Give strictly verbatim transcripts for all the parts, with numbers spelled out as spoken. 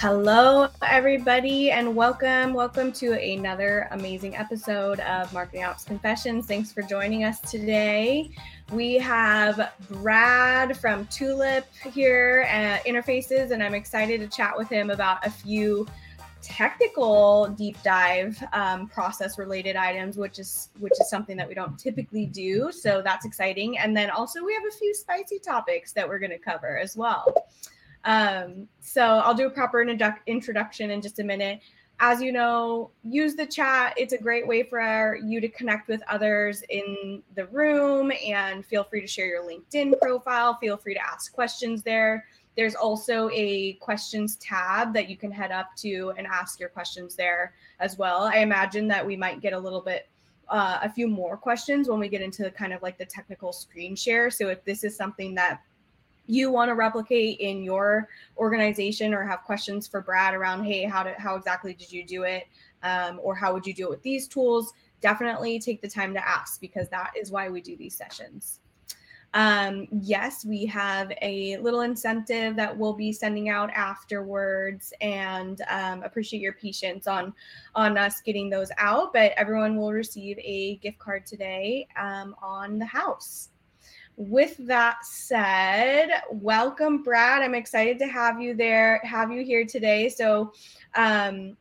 Hello, everybody, and welcome. Welcome to another amazing episode of Marketing Ops Confessions. Thanks for joining us today. We have Brad from Tulip here at Interfaces, and I'm excited to chat with him about a few technical deep dive um, process related items, which is which is something that we don't typically do. So that's exciting. And then also we have a few spicy topics that we're going to cover as well. Um, so I'll do a proper introdu- introduction in just a minute. As you know, use the chat. It's a great way for you to connect with others in the room, and feel free to share your LinkedIn profile. Feel free to ask questions there. There's also a questions tab that you can head up to and ask your questions there as well. I imagine that we might get a little bit, uh, a few more questions when we get into kind of like the technical screen share. So if this is something that you want to replicate in your organization, or have questions for Brad around, hey, how did, how exactly did you do it? Um, or how would you do it with these tools? Definitely take the time to ask, because that is why we do these sessions. Um, yes, we have a little incentive that we'll be sending out afterwards, and um, appreciate your patience on, on us getting those out, but everyone will receive a gift card today um, on the house. With that said, welcome, Brad. I'm excited to have you there, have you here today. So um,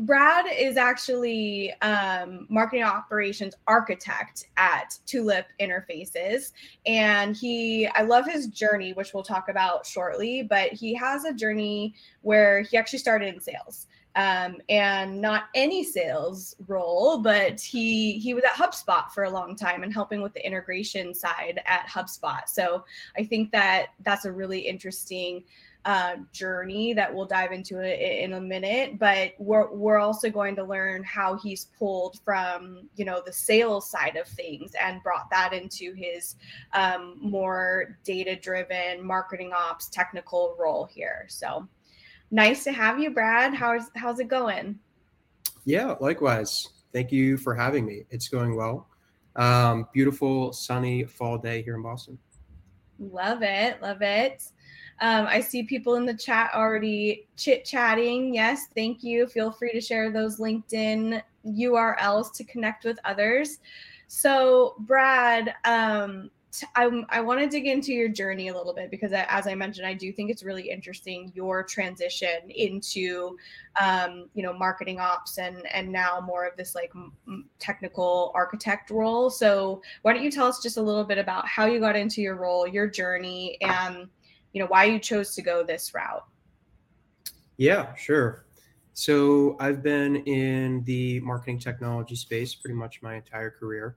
Brad is actually um, marketing operations architect at Tulip Interfaces. And he, I love his journey, which we'll talk about shortly, but he has a journey where he actually started in sales. Um, and not any sales role, but he he was at HubSpot for a long time and helping with the integration side at HubSpot. So I think that that's a really interesting uh, journey that we'll dive into it in a minute. But we're we're also going to learn how he's pulled from, you know, the sales side of things and brought that into his um, more data-driven marketing ops technical role here. So nice to have you, Brad. How's how's it going? Yeah, likewise. Thank you for having me. It's going well. Um, beautiful, sunny fall day here in Boston. Love it. Love it. Um, I see people in the chat already chit-chatting. Yes, thank you. Feel free to share those LinkedIn U R Ls to connect with others. So, Brad, um, I, I want to dig into your journey a little bit, because as I mentioned, I do think it's really interesting, your transition into, um, you know, marketing ops and, and now more of this like m- technical architect role. So why don't you tell us just a little bit about how you got into your role, your journey, and, you know, why you chose to go this route? Yeah, sure. So I've been in the marketing technology space pretty much my entire career.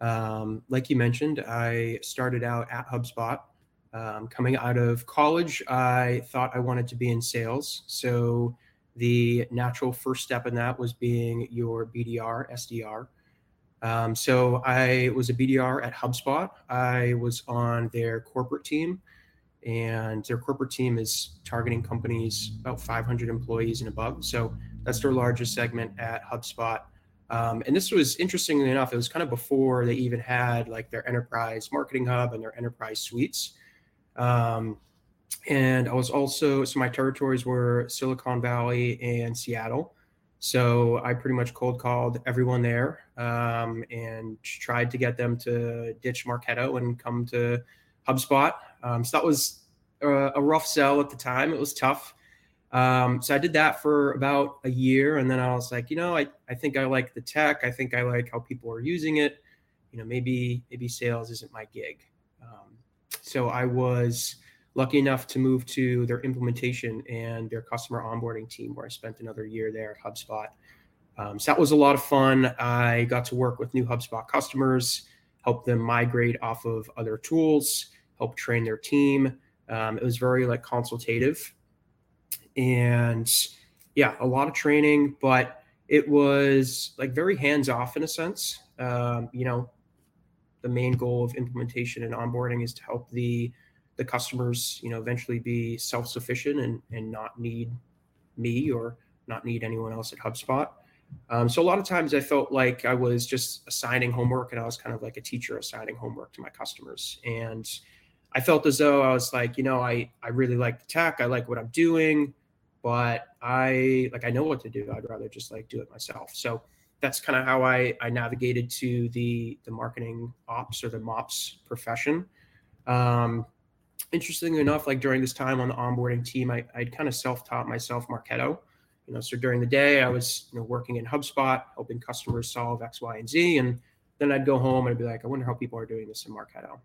Um, like you mentioned, I started out at HubSpot. Um, coming out of college, I thought I wanted to be in sales. So the natural first step in that was being your B D R, S D R. Um, so I was a B D R at HubSpot. I was on their corporate team, and their corporate team is targeting companies about five hundred employees and above. So that's their largest segment at HubSpot. Um, and this was, interestingly enough, it was kind of before they even had like their enterprise marketing hub and their enterprise suites. Um, and I was also, so my territories were Silicon Valley and Seattle. So I pretty much cold called everyone there um, and tried to get them to ditch Marketo and come to HubSpot. Um, so that was a, a rough sell at the time. It was tough. Um, so I did that for about a year, and then I was like, you know, I, I think I like the tech. I think I like how people are using it. You know, maybe, maybe sales isn't my gig. Um, so I was lucky enough to move to their implementation and their customer onboarding team, where I spent another year there at HubSpot. Um, so that was a lot of fun. I got to work with new HubSpot customers, help them migrate off of other tools, help train their team. Um, it was very like consultative. And yeah, a lot of training, but it was like very hands-off in a sense. Um, you know, the main goal of implementation and onboarding is to help the the customers, you know, eventually be self-sufficient and, and not need me or not need anyone else at HubSpot. Um, so a lot of times I felt like I was just assigning homework, and I was kind of like a teacher assigning homework to my customers. And I felt as though I was like, you know, I, I really like the tech. I like what I'm doing. but I like I know what to do. I'd rather just like do it myself. So that's kind of how I, I navigated to the the marketing ops or the MOps profession. Um, interestingly enough, like during this time on the onboarding team, I I'd kind of self-taught myself Marketo. You know, so during the day I was you know working in HubSpot, helping customers solve X, Y, and Z, and then I'd go home and I'd be like, I wonder how people are doing this in Marketo.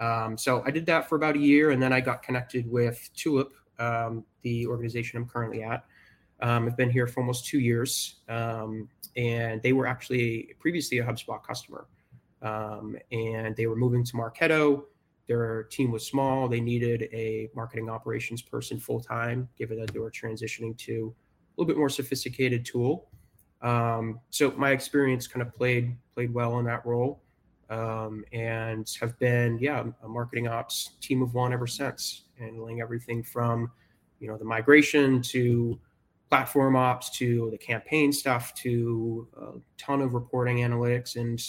Um, so I did that for about a year, and then I got connected with Tulip, um, the organization I'm currently at. Um, I've been here for almost two years, um, and they were actually previously a HubSpot customer, um, and they were moving to Marketo. Their team was small. They needed a marketing operations person full-time, given that they were transitioning to a little bit more sophisticated tool. Um, so my experience kind of played played well in that role. Um, and have been, yeah, a marketing ops team of one ever since, handling everything from, you know, the migration to platform ops, to the campaign stuff, to a ton of reporting analytics. And,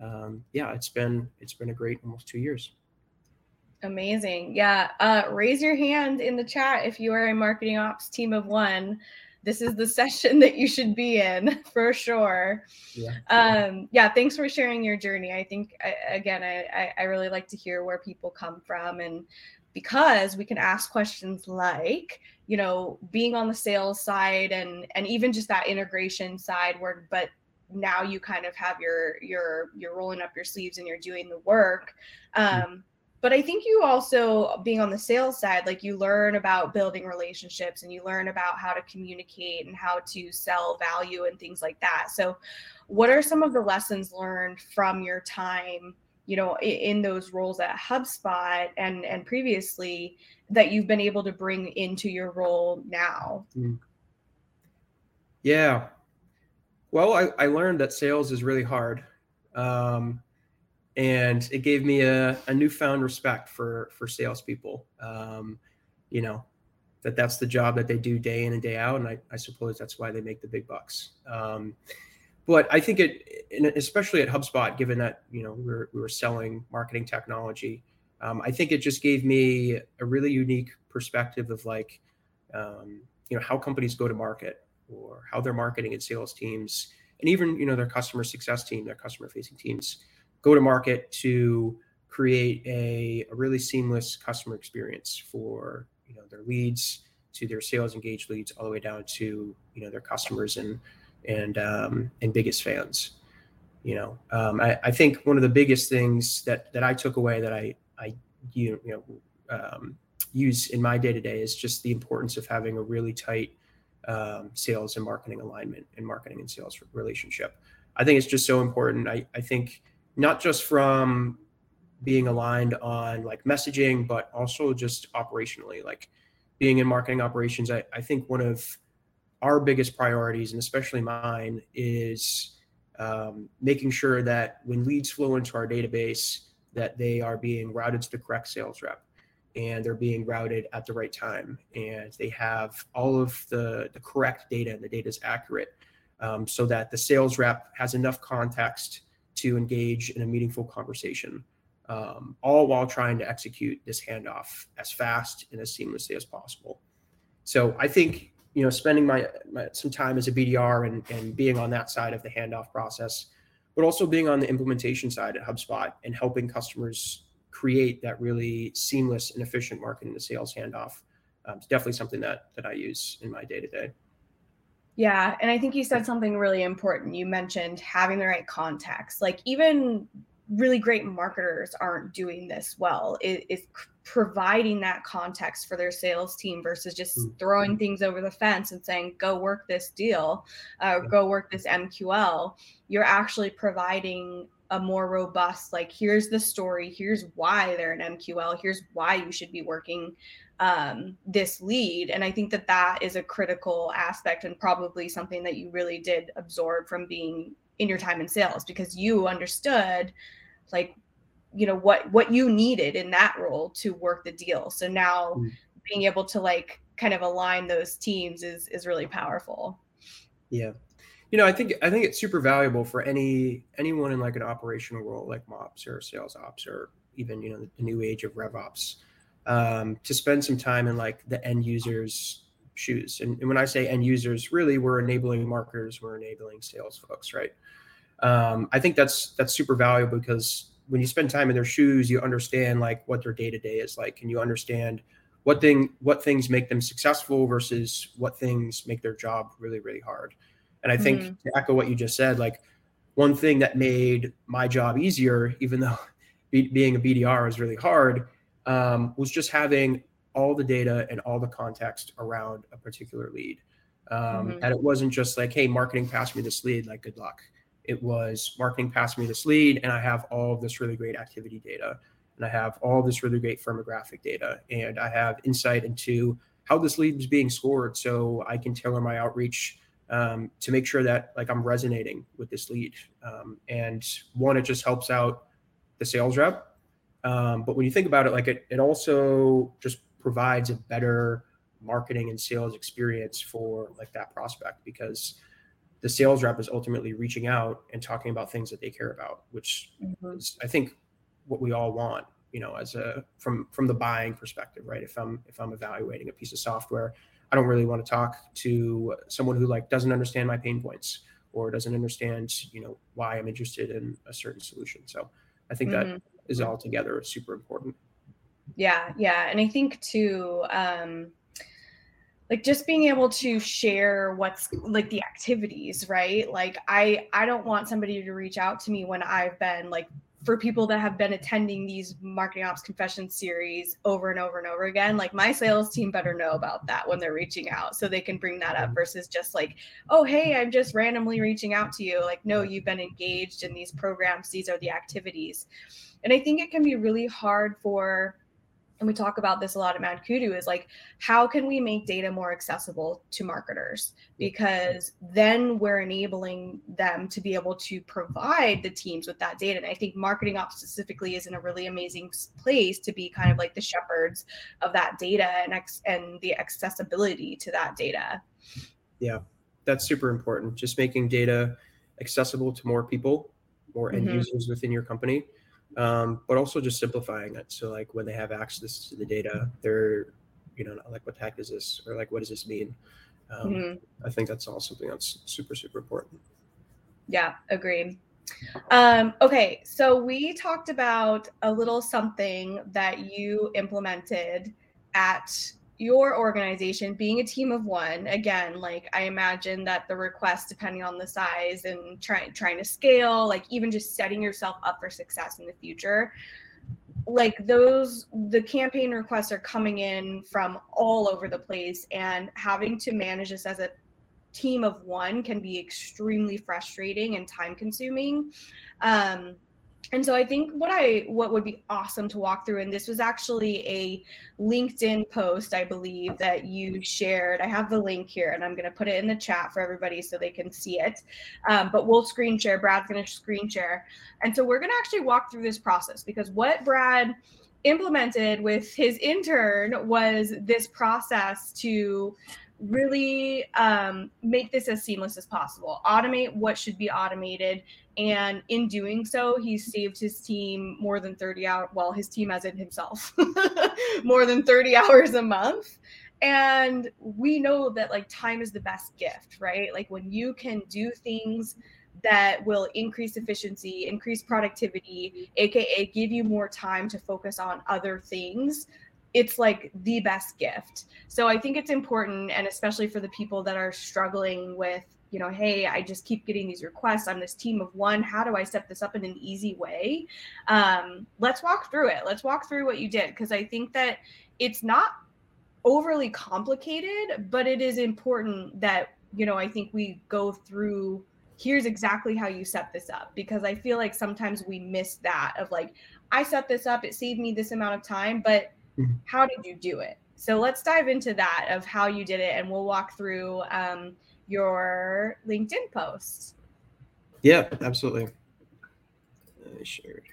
um, yeah, it's been, it's been a great almost two years. Amazing. Yeah. Uh, raise your hand in the chat if you are a marketing ops team of one. This is the session that you should be in for sure. Yeah. Um, yeah. Thanks for sharing your journey. I think, I, again, I, I really like to hear where people come from, and because we can ask questions like, you know, being on the sales side and, and even just that integration side work, but now you kind of have your, your, you're rolling up your sleeves and you're doing the work. Um, mm-hmm. But I think you also, being on the sales side, like you learn about building relationships and you learn about how to communicate and how to sell value and things like that. So what are some of the lessons learned from your time, you know, in those roles at HubSpot and, and previously that you've been able to bring into your role now? Yeah. Well, I, I learned that sales is really hard. Um, And it gave me a, a newfound respect for, for salespeople, um, you know, that that's the job that they do day in and day out. And I, I suppose that's why they make the big bucks. Um, but I think it, and especially at HubSpot, given that, you know, we were, we were selling marketing technology, um, I think it just gave me a really unique perspective of like, um, you know, how companies go to market or how their marketing and sales teams, and even, you know, their customer success team, their customer facing teams, go to market to create a, a really seamless customer experience for, you know, their leads to their sales engaged leads all the way down to, you know, their customers and, and, um, and biggest fans. You know, um, I, I think one of the biggest things that, that I took away that I, I, you know, um, use in my day-to-day is just the importance of having a really tight, um, sales and marketing alignment and marketing and sales relationship. I think it's just so important. I, I think, not just from being aligned on like messaging, but also just operationally, like being in marketing operations. I, I think one of our biggest priorities, and especially mine, is um, making sure that when leads flow into our database, that they are being routed to the correct sales rep and they're being routed at the right time. And they have all of the, the correct data and the data is accurate, um, so that the sales rep has enough context to engage in a meaningful conversation, um, all while trying to execute this handoff as fast and as seamlessly as possible. So I think, you know, spending my, my some time as a B D R and, and being on that side of the handoff process, but also being on the implementation side at HubSpot and helping customers create that really seamless and efficient marketing to sales handoff, um, is definitely something that that I use in my day-to-day. Yeah. And I think you said something really important. You mentioned having the right context. Like even really great marketers aren't doing this well. It, it's providing that context for their sales team versus just throwing things over the fence and saying, go work this deal, uh, go work this M Q L. You're actually providing a more robust, like, here's the story, here's why they're an M Q L, here's why you should be working um, this lead. And I think that that is a critical aspect and probably something that you really did absorb from being in your time in sales, because you understood, like, you know, what, what you needed in that role to work the deal. So now mm. being able to like kind of align those teams is, is really powerful. Yeah. You know, I think I think it's super valuable for any anyone in like an operational role like MOps or sales ops or even, you know, the new age of RevOps, um, to spend some time in like the end user's shoes. And, and when I say end users, really we're enabling marketers, we're enabling sales folks, right? Um, I think that's that's super valuable, because when you spend time in their shoes, you understand like what their day-to-day is like, and you understand what thing what things make them successful versus what things make their job really, really hard. And I think mm-hmm. to echo what you just said, like one thing that made my job easier, even though be, being a B D R is really hard, um, was just having all the data and all the context around a particular lead. Um, mm-hmm. And it wasn't just like, hey, marketing passed me this lead, like good luck. It was marketing passed me this lead, and I have all of this really great activity data, and I have all this really great firmographic data, and I have insight into how this lead is being scored, so I can tailor my outreach um, to make sure that like I'm resonating with this lead. Um, and one, it just helps out the sales rep. Um, but when you think about it, like it, it also just provides a better marketing and sales experience for like that prospect, because the sales rep is ultimately reaching out and talking about things that they care about, which mm-hmm. is, I think, what we all want, you know, as a, from, from the buying perspective, right? If I'm, if I'm evaluating a piece of software, I don't really want to talk to someone who like doesn't understand my pain points or doesn't understand, you know, why I'm interested in a certain solution. So I think mm-hmm. that is altogether super important. Yeah. Yeah. And I think too, um, like just being able to share what's like the activities, right? Like I, I don't want somebody to reach out to me when I've been like, for people that have been attending these marketing ops confession series over and over and over again, like my sales team better know about that when they're reaching out, so they can bring that up, versus just like, oh, hey, I'm just randomly reaching out to you. Like, no, you've been engaged in these programs. These are the activities. And I think it can be really hard for, and we talk about this a lot at MadKudu, is like, how can we make data more accessible to marketers? Because then we're enabling them to be able to provide the teams with that data. And I think marketing ops specifically is in a really amazing place to be kind of like the shepherds of that data and ex- and the accessibility to that data. Yeah, that's super important. Just making data accessible to more people, more end mm-hmm. users within your company. Um, but also just simplifying it. So like when they have access to the data, they're, you know, like, what the heck is this? Or like, what does this mean? Um, mm-hmm. I think that's all something that's super, super important. Yeah, agreed. Um, okay. So we talked about a little something that you implemented at your organization, being a team of one. Again, like I imagine that the request, depending on the size and trying trying to scale, like even just setting yourself up for success in the future, like those, the campaign requests are coming in from all over the place, and having to manage this as a team of one can be extremely frustrating and time consuming. Um, And so I think what I what would be awesome to walk through, and this was actually a LinkedIn post, I believe, that you shared. I have the link here, and I'm going to put it in the chat for everybody so they can see it. Um, but we'll screen share. Brad's going to screen share. And so we're going to actually walk through this process, because what Brad implemented with his intern was this process to really um, make this as seamless as possible, automate what should be automated. And in doing so, he saved his team more than thirty hours, well, his team as in himself, more than thirty hours a month. And we know that like time is the best gift, right? Like when you can do things that will increase efficiency, increase productivity, A K A give you more time to focus on other things, it's like the best gift. So I think it's important, and especially for the people that are struggling with, you know, hey, I just keep getting these requests. I'm this team of one. How do I set this up in an easy way? Um, let's walk through it. Let's walk through what you did, because I think that it's not overly complicated, but it is important that, you know, I think we go through, here's exactly how you set this up, because I feel like sometimes we miss that of like, I set this up, it saved me this amount of time, but how did you do it? So let's dive into that of how you did it, and we'll walk through um, your LinkedIn posts. Yeah, absolutely. I shared.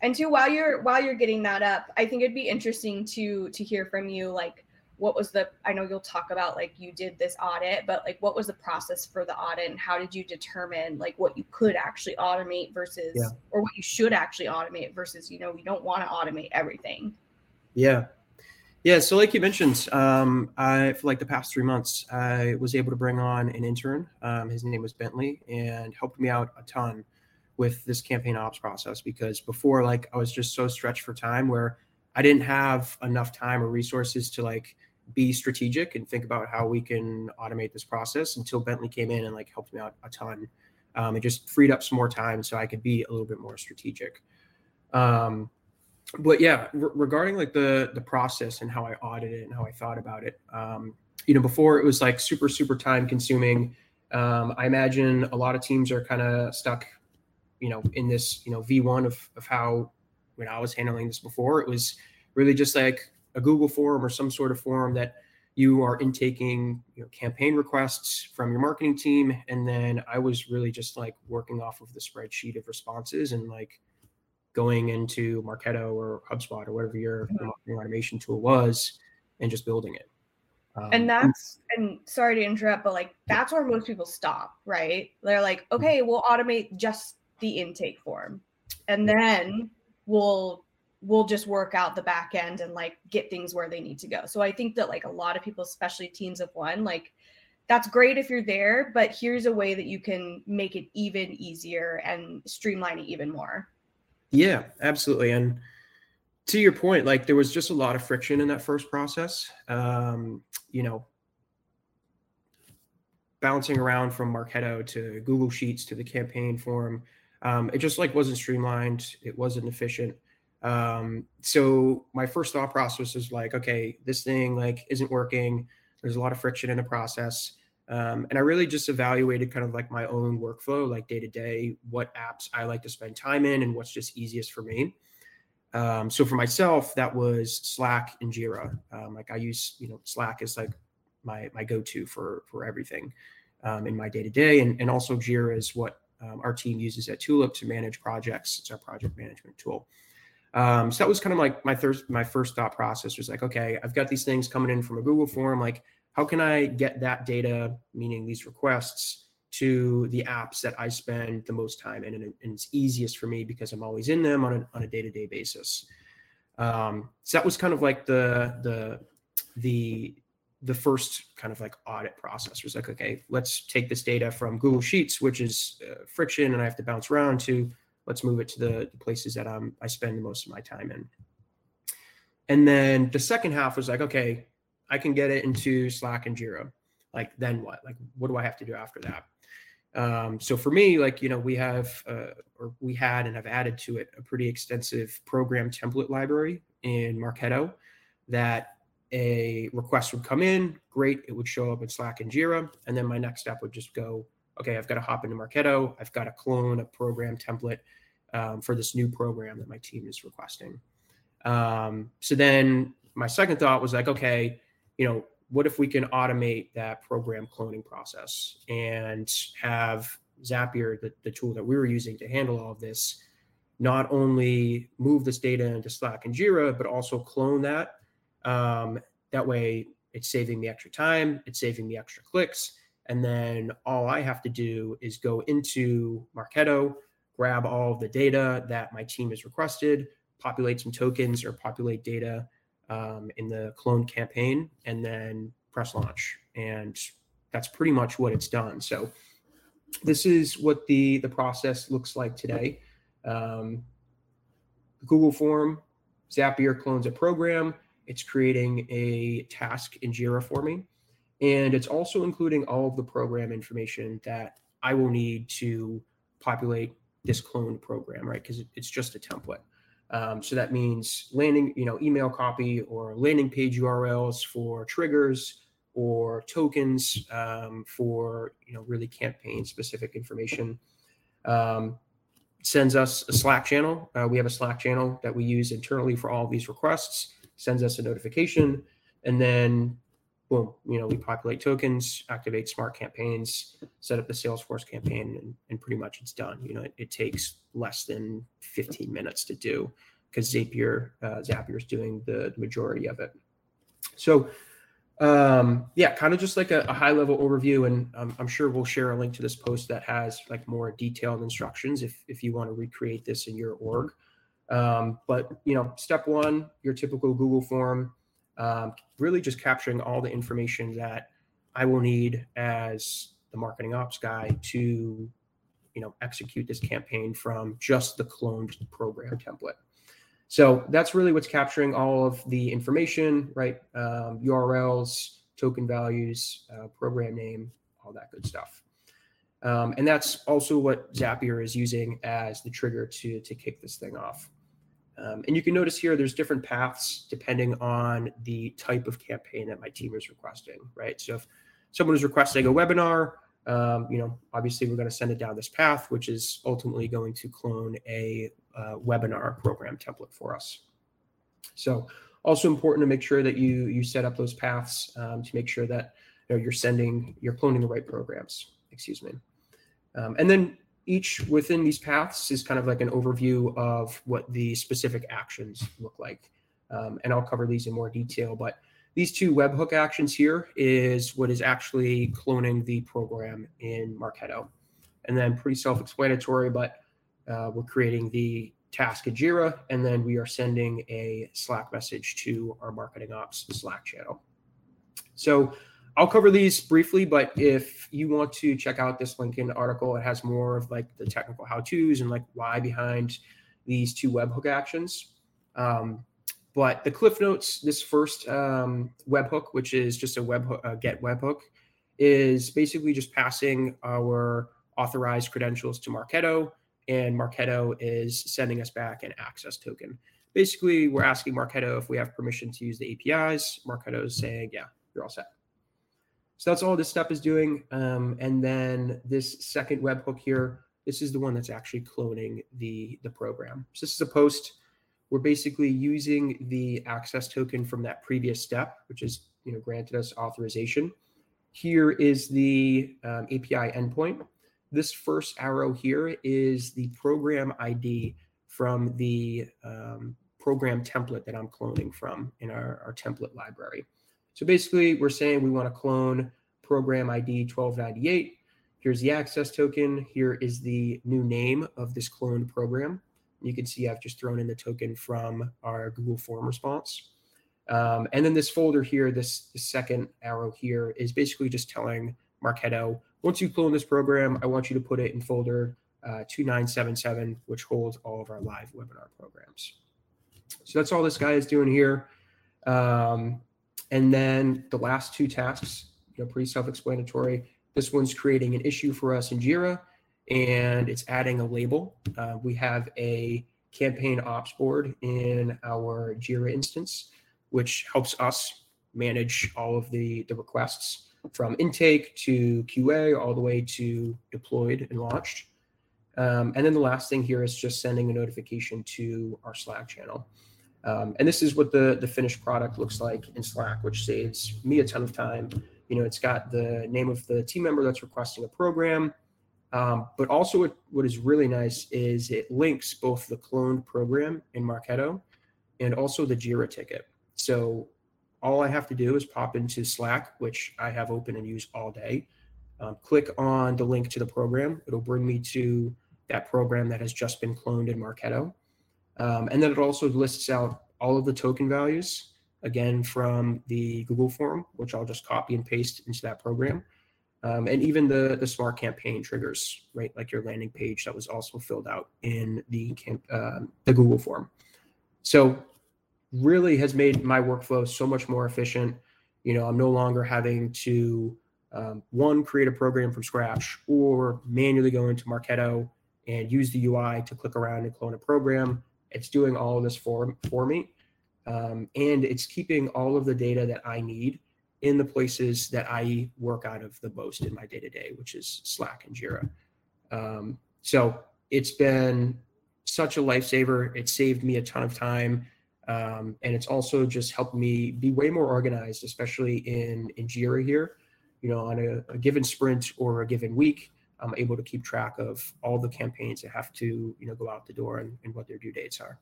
And too, while you're while you're getting that up, I think it'd be interesting to to hear from you, like what was the, I know you'll talk about like you did this audit, but like what was the process for the audit, and how did you determine like what you could actually automate versus, yeah. or what you should actually automate versus, you know, we don't want to automate everything. Yeah. Yeah, so like you mentioned, um, I, for like the past three months, I was able to bring on an intern. Um, his name was Bentley, and helped me out a ton with this campaign ops process, because before, like, I was just so stretched for time where I didn't have enough time or resources to like be strategic and think about how we can automate this process, until Bentley came in and like helped me out a ton. Um, it just freed up some more time so I could be a little bit more strategic. Um, But yeah, re- regarding like the the process and how I audited it and how I thought about it, um, you know, before it was like super, super time consuming. Um, I imagine a lot of teams are kind of stuck, you know, in this, you know, V one of, of how, when I was handling this before, it was really just like a Google form or some sort of form that you are intaking, you know, campaign requests from your marketing team. And then I was really just like working off of the spreadsheet of responses and like going into Marketo or HubSpot or whatever your marketing automation tool was and just building it. Um, and that's, and sorry to interrupt, but like, that's where most people stop, right? They're like, okay, we'll automate just the intake form, and then we'll, we'll just work out the back end and like get things where they need to go. So I think that like a lot of people, especially teams of one, like that's great if you're there, but here's a way that you can make it even easier and streamline it even more. Yeah, absolutely. And to your point, like there was just a lot of friction in that first process, um, you know, bouncing around from Marketo to Google Sheets to the campaign form. Um, it just like wasn't streamlined. It wasn't efficient. Um, so my first thought process was like, okay, this thing like isn't working. There's a lot of friction in the process. Um, and I really just evaluated kind of like my own workflow, like day to day, what apps I like to spend time in and what's just easiest for me. Um, so for myself, that was Slack and Jira. Um, like I use, you know, Slack is like my my go-to for for everything um, in my day to day. And and also Jira is what um, our team uses at Tulip to manage projects. It's our project management tool. Um, so that was kind of like my thirst, my first thought process was like, okay, I've got these things coming in from a Google form, like, how can I get that data, meaning these requests, to the apps that I spend the most time in, and it's easiest for me because I'm always in them on a, on a day-to-day basis. Um, so that was kind of like the the the the first kind of like audit process. It was like, okay, let's take this data from Google Sheets, which is uh, friction, and I have to bounce around, to let's move it to the, the places that I'm I spend the most of my time in. And then the second half was like, okay, I can get it into Slack and Jira. Like, then what? Like, what do I have to do after that? Um, so for me, like, you know, we have, uh, or we had, and I've added to it, a pretty extensive program template library in Marketo that a request would come in. Great. It would show up in Slack and Jira. And then my next step would just go, okay, I've got to hop into Marketo. I've got to clone a program template um, for this new program that my team is requesting. Um, so then my second thought was like, okay, you know, what if we can automate that program cloning process and have Zapier, the, the tool that we were using to handle all of this, not only move this data into Slack and Jira, but also clone that. Um, that way it's saving me extra time, it's saving me extra clicks. And then all I have to do is go into Marketo, grab all of the data that my team has requested, populate some tokens or populate data Um, in the clone campaign, and then press launch. And that's pretty much what it's done. So this is what the, the process looks like today. Um, Google form, Zapier clones a program. It's creating a task in Jira for me. And it's also including all of the program information that I will need to populate this cloned program, right? Because it's just a template. Um, so that means landing, you know, email copy or landing page U R Ls for triggers or tokens um, for, you know, really campaign specific information. Um, sends us a Slack channel. Uh, we have a Slack channel that we use internally for all of these requests, sends us a notification, and then boom, you know, we populate tokens, activate smart campaigns, set up the Salesforce campaign, and, and pretty much it's done. You know, it, it takes less than fifteen minutes to do because Zapier uh, Zapier is doing the, the majority of it. So um, yeah, kind of just like a, a high level overview. And um, I'm sure we'll share a link to this post that has like more detailed instructions if, if you want to recreate this in your org. Um, but, you know, step one, your typical Google form. um, really just capturing all the information that I will need as the marketing ops guy to, you know, execute this campaign from just the cloned program template. So that's really what's capturing all of the information, right? Um, U R Ls, token values, uh, program name, all that good stuff. Um, and that's also what Zapier is using as the trigger to, to kick this thing off. Um, and you can notice here, there's different paths depending on the type of campaign that my team is requesting, right? So if someone is requesting a webinar, um, you know, obviously we're going to send it down this path, which is ultimately going to clone a uh, webinar program template for us. So also important to make sure that you you set up those paths um, to make sure that you know, you're sending, you're cloning the right programs, excuse me. Um, and then each within these paths is kind of like an overview of what the specific actions look like. Um, and I'll cover these in more detail, but these two webhook actions here is what is actually cloning the program in Marketo. And then pretty self-explanatory, but uh, we're creating the task in Jira, and then we are sending a Slack message to our marketing ops Slack channel. So I'll cover these briefly, but if you want to check out this LinkedIn article, it has more of like the technical how-tos and like why behind these two webhook actions. Um, But the Cliff Notes, this first um, webhook, which is just a web uh, get webhook, is basically just passing our authorized credentials to Marketo, and Marketo is sending us back an access token. Basically, we're asking Marketo if we have permission to use the A P Is. Marketo is saying, yeah, you're all set. So that's all this step is doing. Um, and then this second webhook here, this is the one that's actually cloning the, the program. So this is a post. We're basically using the access token from that previous step, which is, you know, granted us authorization. Here is the um, A P I endpoint. This first arrow here is the program I D from the um, program template that I'm cloning from in our, our template library. So basically, we're saying we want to clone program I D twelve ninety-eight. Here's the access token. Here is the new name of this cloned program. You can see I've just thrown in the token from our Google form response. Um, and then this folder here, this, this second arrow here is basically just telling Marketo, once you clone this program, I want you to put it in folder uh, two nine seven seven, which holds all of our live webinar programs. So that's all this guy is doing here. Um, and then the last two tasks, you know, pretty self-explanatory. This one's creating an issue for us in Jira, and it's adding a label. Uh, we have a campaign ops board in our Jira instance, which helps us manage all of the, the requests from intake to Q A, all the way to deployed and launched. Um, and then the last thing here is just sending a notification to our Slack channel. Um, and this is what the, the finished product looks like in Slack, which saves me a ton of time. You know, it's got the name of the team member that's requesting a program, Um, but also what, what is really nice is it links both the cloned program in Marketo and also the Jira ticket. So all I have to do is pop into Slack, which I have open and use all day, um, click on the link to the program. It'll bring me to that program that has just been cloned in Marketo. Um, and then it also lists out all of the token values, again, from the Google form, which I'll just copy and paste into that program. Um, and even the, the smart campaign triggers, right? Like your landing page that was also filled out in the camp, uh, the Google form. So really has made my workflow so much more efficient. You know, I'm no longer having to, um, one, create a program from scratch or manually go into Marketo and use the U I to click around and clone a program. It's doing all of this for, for me. Um, and it's keeping all of the data that I need in the places that I work out of the most in my day-to-day, which is Slack and Jira. Um, so it's been such a lifesaver. It saved me a ton of time. Um, and it's also just helped me be way more organized, especially in, in Jira here. You know, on a, a given sprint or a given week, I'm able to keep track of all the campaigns that have to, you know, go out the door and, and what their due dates are.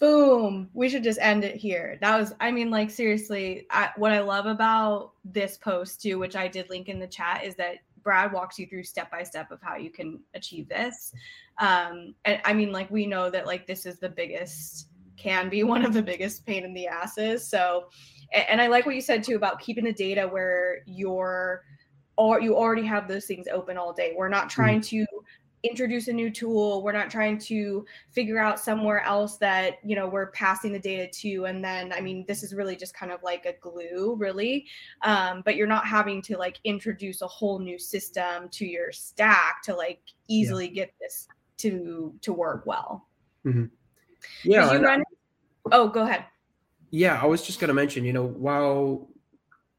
Boom. We should just end it here. That was, I mean, like, seriously, I, what I love about this post too, which I did link in the chat, is that Brad walks you through step-by-step of how you can achieve this. Um, and I mean, like, we know that, like, this is the biggest can be one of the biggest pain in the asses. So, and I like what you said too about keeping the data where you're, or you already have those things open all day. We're not trying to introduce a new tool. We're not trying to figure out somewhere else that, you know, we're passing the data to. And then, I mean, this is really just kind of like a glue, really. Um, but you're not having to like introduce a whole new system to your stack to like easily yeah. get this to to work well. Mm-hmm. Yeah. You run- I, oh, go ahead. Yeah, I was just going to mention, you know, while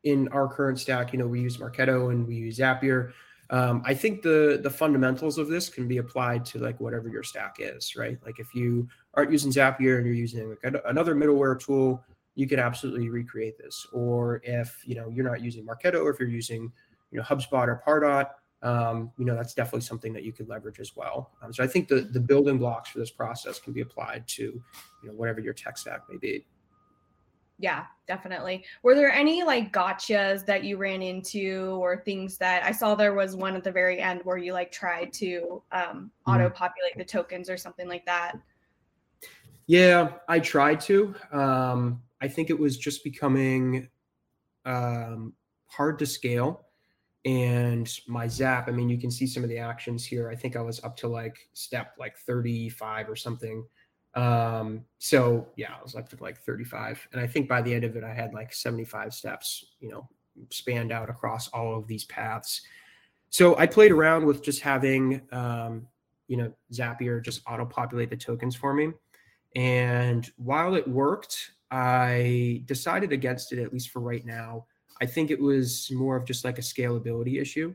in our current stack, you know, we use Marketo and we use Zapier. Um, I think the the fundamentals of this can be applied to like whatever your stack is, right? Like if you aren't using Zapier and you're using like another middleware tool, you could absolutely recreate this. Or if, you know, you're not using Marketo, or if you're using, you know, HubSpot or Pardot, um, you know, that's definitely something that you could leverage as well. Um, so I think the the building blocks for this process can be applied to, you know, whatever your tech stack may be. Yeah, definitely. Were there any like gotchas that you ran into, or things that I saw there was one at the very end where you like tried to um, auto-populate the tokens or something like that? Yeah, I tried to. Um, I think it was just becoming um, hard to scale. And my Zap, I mean, you can see some of the actions here. I think I was up to like step like thirty-five or something. Um, so yeah, I was up to like thirty-five, and I think by the end of it, I had like seventy-five steps, you know, spanned out across all of these paths. So I played around with just having, um, you know, Zapier just auto-populate the tokens for me. And while it worked, I decided against it, at least for right now. I think it was more of just like a scalability issue.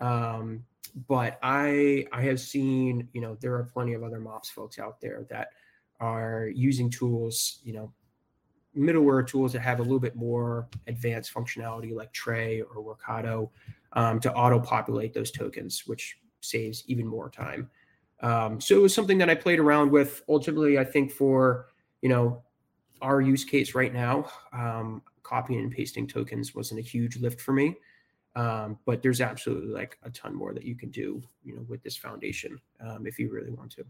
Um, but I, I have seen, you know, there are plenty of other MOPS folks out there that are using tools, you know, middleware tools that have a little bit more advanced functionality like Tray or Workato um, to auto-populate those tokens, which saves even more time. Um, so it was something that I played around with. Ultimately, I think for, you know, our use case right now, um, copying and pasting tokens wasn't a huge lift for me. Um, but there's absolutely like a ton more that you can do, you know, with this foundation um, if you really want to.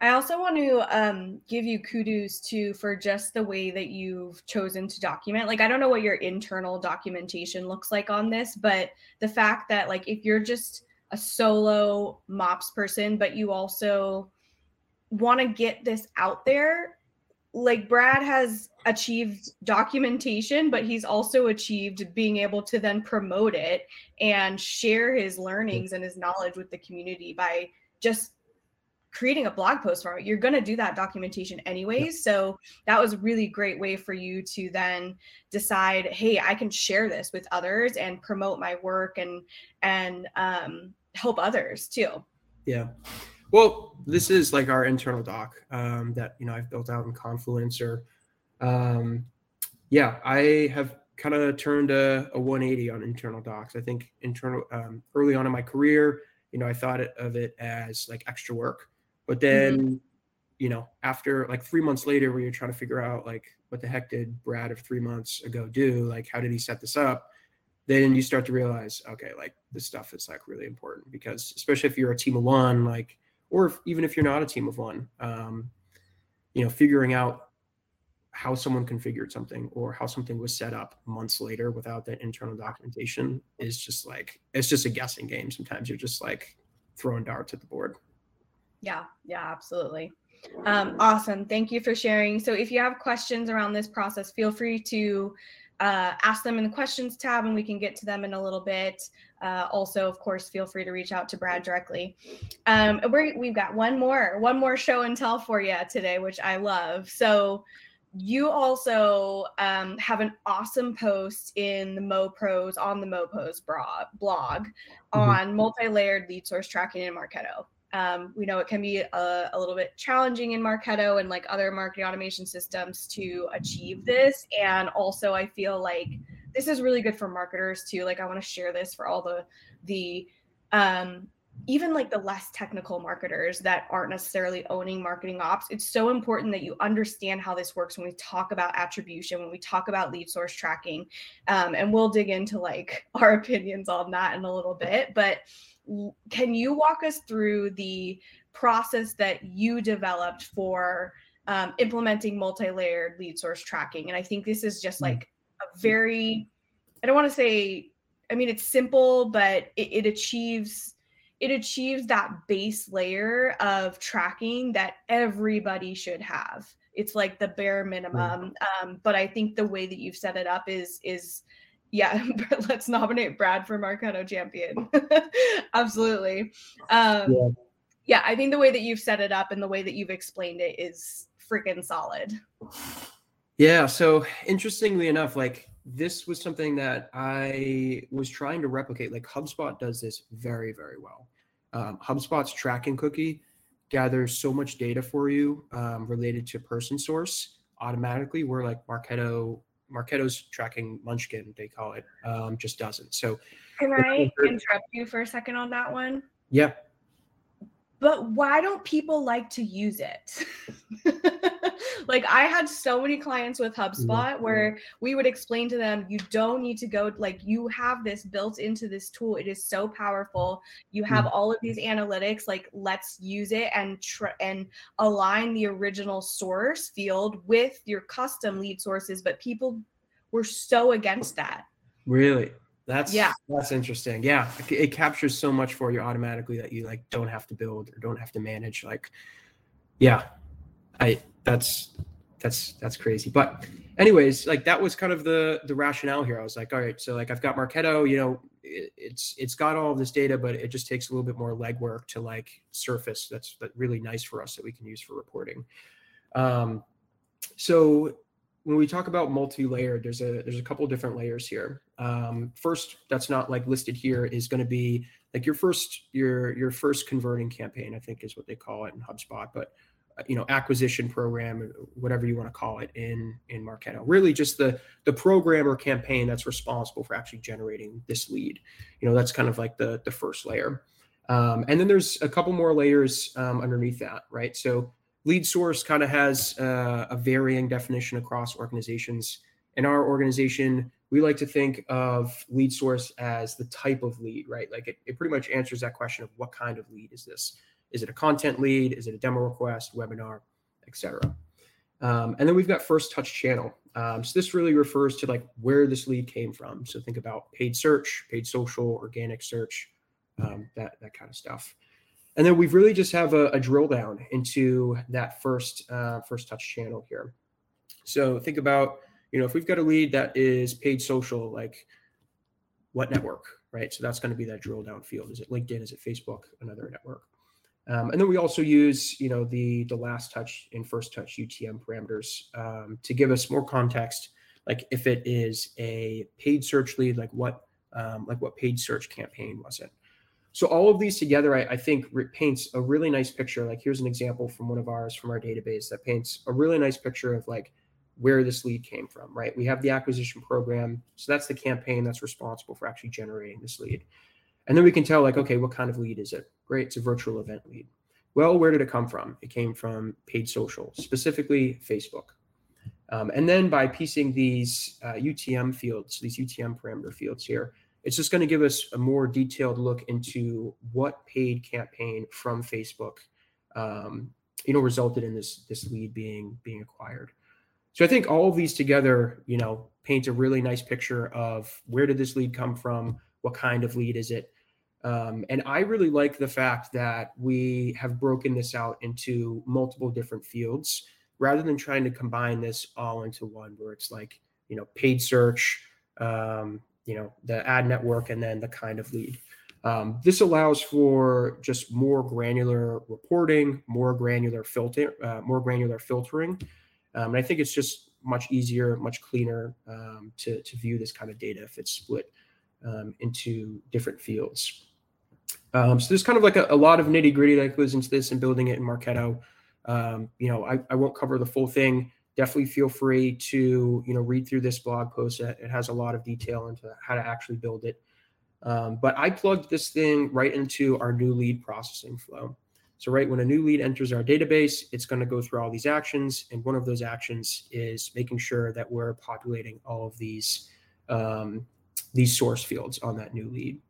I also want to um, give you kudos too for just the way that you've chosen to document. Like, I don't know what your internal documentation looks like on this, but the fact that like if you're just a solo MOPS person, but you also want to get this out there. Like Brad has achieved documentation, but he's also achieved being able to then promote it and share his learnings and his knowledge with the community by just creating a blog post from it. You're going to do that documentation anyways. So that was a really great way for you to then decide, hey, I can share this with others and promote my work and, and um, help others too. Yeah. Well, this is like our internal doc um, that, you know, I've built out in Confluence or, um, yeah, I have kind of turned a, a one eighty on internal docs. I think internal um, early on in my career, you know, I thought of it as like extra work, but then, mm-hmm. you know, after like three months later, where you're trying to figure out like, what the heck did Brad of three months ago do? Like, how did he set this up? Then you start to realize, okay, like this stuff is like really important because especially if you're a team of one, like, or if, even if you're not a team of one, um, you know, figuring out how someone configured something or how something was set up months later without that internal documentation is just like, it's just a guessing game. Sometimes you're just like throwing darts at the board. Yeah, yeah, absolutely. Um, awesome. Thank you for sharing. So if you have questions around this process, feel free to Uh, ask them in the questions tab and we can get to them in a little bit. Uh, also, of course, feel free to reach out to Brad directly. Um, we're, we've got one more, one more show and tell for you today, which I love. So you also um, have an awesome post in the MoPros on the MoPros bro- blog mm-hmm. on multi-layered lead source tracking in Marketo. Um, we know it can be a, a little bit challenging in Marketo and like other marketing automation systems to achieve this. And also I feel like this is really good for marketers too. Like I want to share this for all the, the, um, even like the less technical marketers that aren't necessarily owning marketing ops. It's so important that you understand how this works when we talk about attribution, when we talk about lead source tracking. Um, and we'll dig into like our opinions on that in a little bit, but can you walk us through the process that you developed for um, implementing multi-layered lead source tracking. And I think this is just like a very, I don't want to say, I mean, it's simple, but it, it achieves it achieves that base layer of tracking that everybody should have. It's like the bare minimum. Um, but I think the way that you've set it up is, is yeah, let's nominate Brad for Marketo champion. Absolutely. Um, yeah. yeah, I think the way that you've set it up and the way that you've explained it is freaking solid. Yeah. So interestingly enough, like this was something that I was trying to replicate. Like HubSpot does this very, very well. Um, HubSpot's tracking cookie gathers so much data for you um, related to person source automatically. We're like Marketo, Marketo's tracking Munchkin, they call it, um, just doesn't. So can I interrupt you for a second on that one? Yeah. But why don't people like to use it? Like I had so many clients with HubSpot mm-hmm. where we would explain to them, you don't need to go, like you have this built into this tool. It is so powerful. You have mm-hmm. all of these analytics, like let's use it and tr- and align the original source field with your custom lead sources. But people were so against that. Really? That's yeah. that's interesting. Yeah. It, it captures so much for you automatically that you like don't have to build or don't have to manage. Like, yeah, I, that's, that's, that's crazy. But anyways, like that was kind of the, the rationale here. I was like, all right, so like I've got Marketo, you know, it, it's, it's got all of this data, but it just takes a little bit more legwork to like surface. That's that really nice for us that we can use for reporting. Um, so when we talk about multi-layered, there's a there's a couple of different layers here. Um, first, that's not like listed here, is going to be like your first your your first converting campaign, I think is what they call it in HubSpot, but you know acquisition program, whatever you want to call it in in Marketo. Really, just the the program or campaign that's responsible for actually generating this lead. You know, that's kind of like the the first layer, um, and then there's a couple more layers um, underneath that, right? So lead source kind of has uh, a varying definition across organizations. In our organization, we like to think of lead source as the type of lead, right? Like it, it pretty much answers that question of what kind of lead is this? Is it a content lead? Is it a demo request, webinar, et cetera? Um, and then we've got first touch channel. Um, so this really refers to like where this lead came from. So think about paid search, paid social, organic search, um, that, that kind of stuff. And then we've really just have a, a drill down into that first uh, first touch channel here. So think about, you know, if we've got a lead that is paid social, like what network, right? So that's going to be that drill down field. Is it LinkedIn? Is it Facebook? Another network. Um, and then we also use, you know, the the last touch and first touch U T M parameters um, to give us more context. Like if it is a paid search lead, like what um, like what paid search campaign was it? So all of these together, I, I think, paints a really nice picture. Like here's an example from one of ours from our database that paints a really nice picture of like where this lead came from, right? We have the acquisition program. So that's the campaign that's responsible for actually generating this lead. And then we can tell like, okay, what kind of lead is it? Great, it's a virtual event lead. Well, where did it come from? It came from paid social, specifically Facebook. Um, and then by piecing these uh, U T M fields, these U T M parameter fields here, it's just going to give us a more detailed look into what paid campaign from Facebook, um, you know, resulted in this this lead being being acquired. So I think all of these together, you know, paint a really nice picture of where did this lead come from, what kind of lead is it, um, and I really like the fact that we have broken this out into multiple different fields rather than trying to combine this all into one where it's like, you know, paid search. Um, you know, the ad network, and then the kind of lead. Um, this allows for just more granular reporting, more granular filter, uh, more granular filtering. Um, and I think it's just much easier, much cleaner um, to, to view this kind of data if it's split um, into different fields. Um, so there's kind of like a, a lot of nitty gritty that goes into this and building it in Marketo. Um, you know, I, I won't cover the full thing. Definitely feel free to, you know, read through this blog post. It has a lot of detail into how to actually build it. Um, but I plugged this thing right into our new lead processing flow. So right when a new lead enters our database, it's going to go through all these actions. And one of those actions is making sure that we're populating all of these, um, these source fields on that new lead.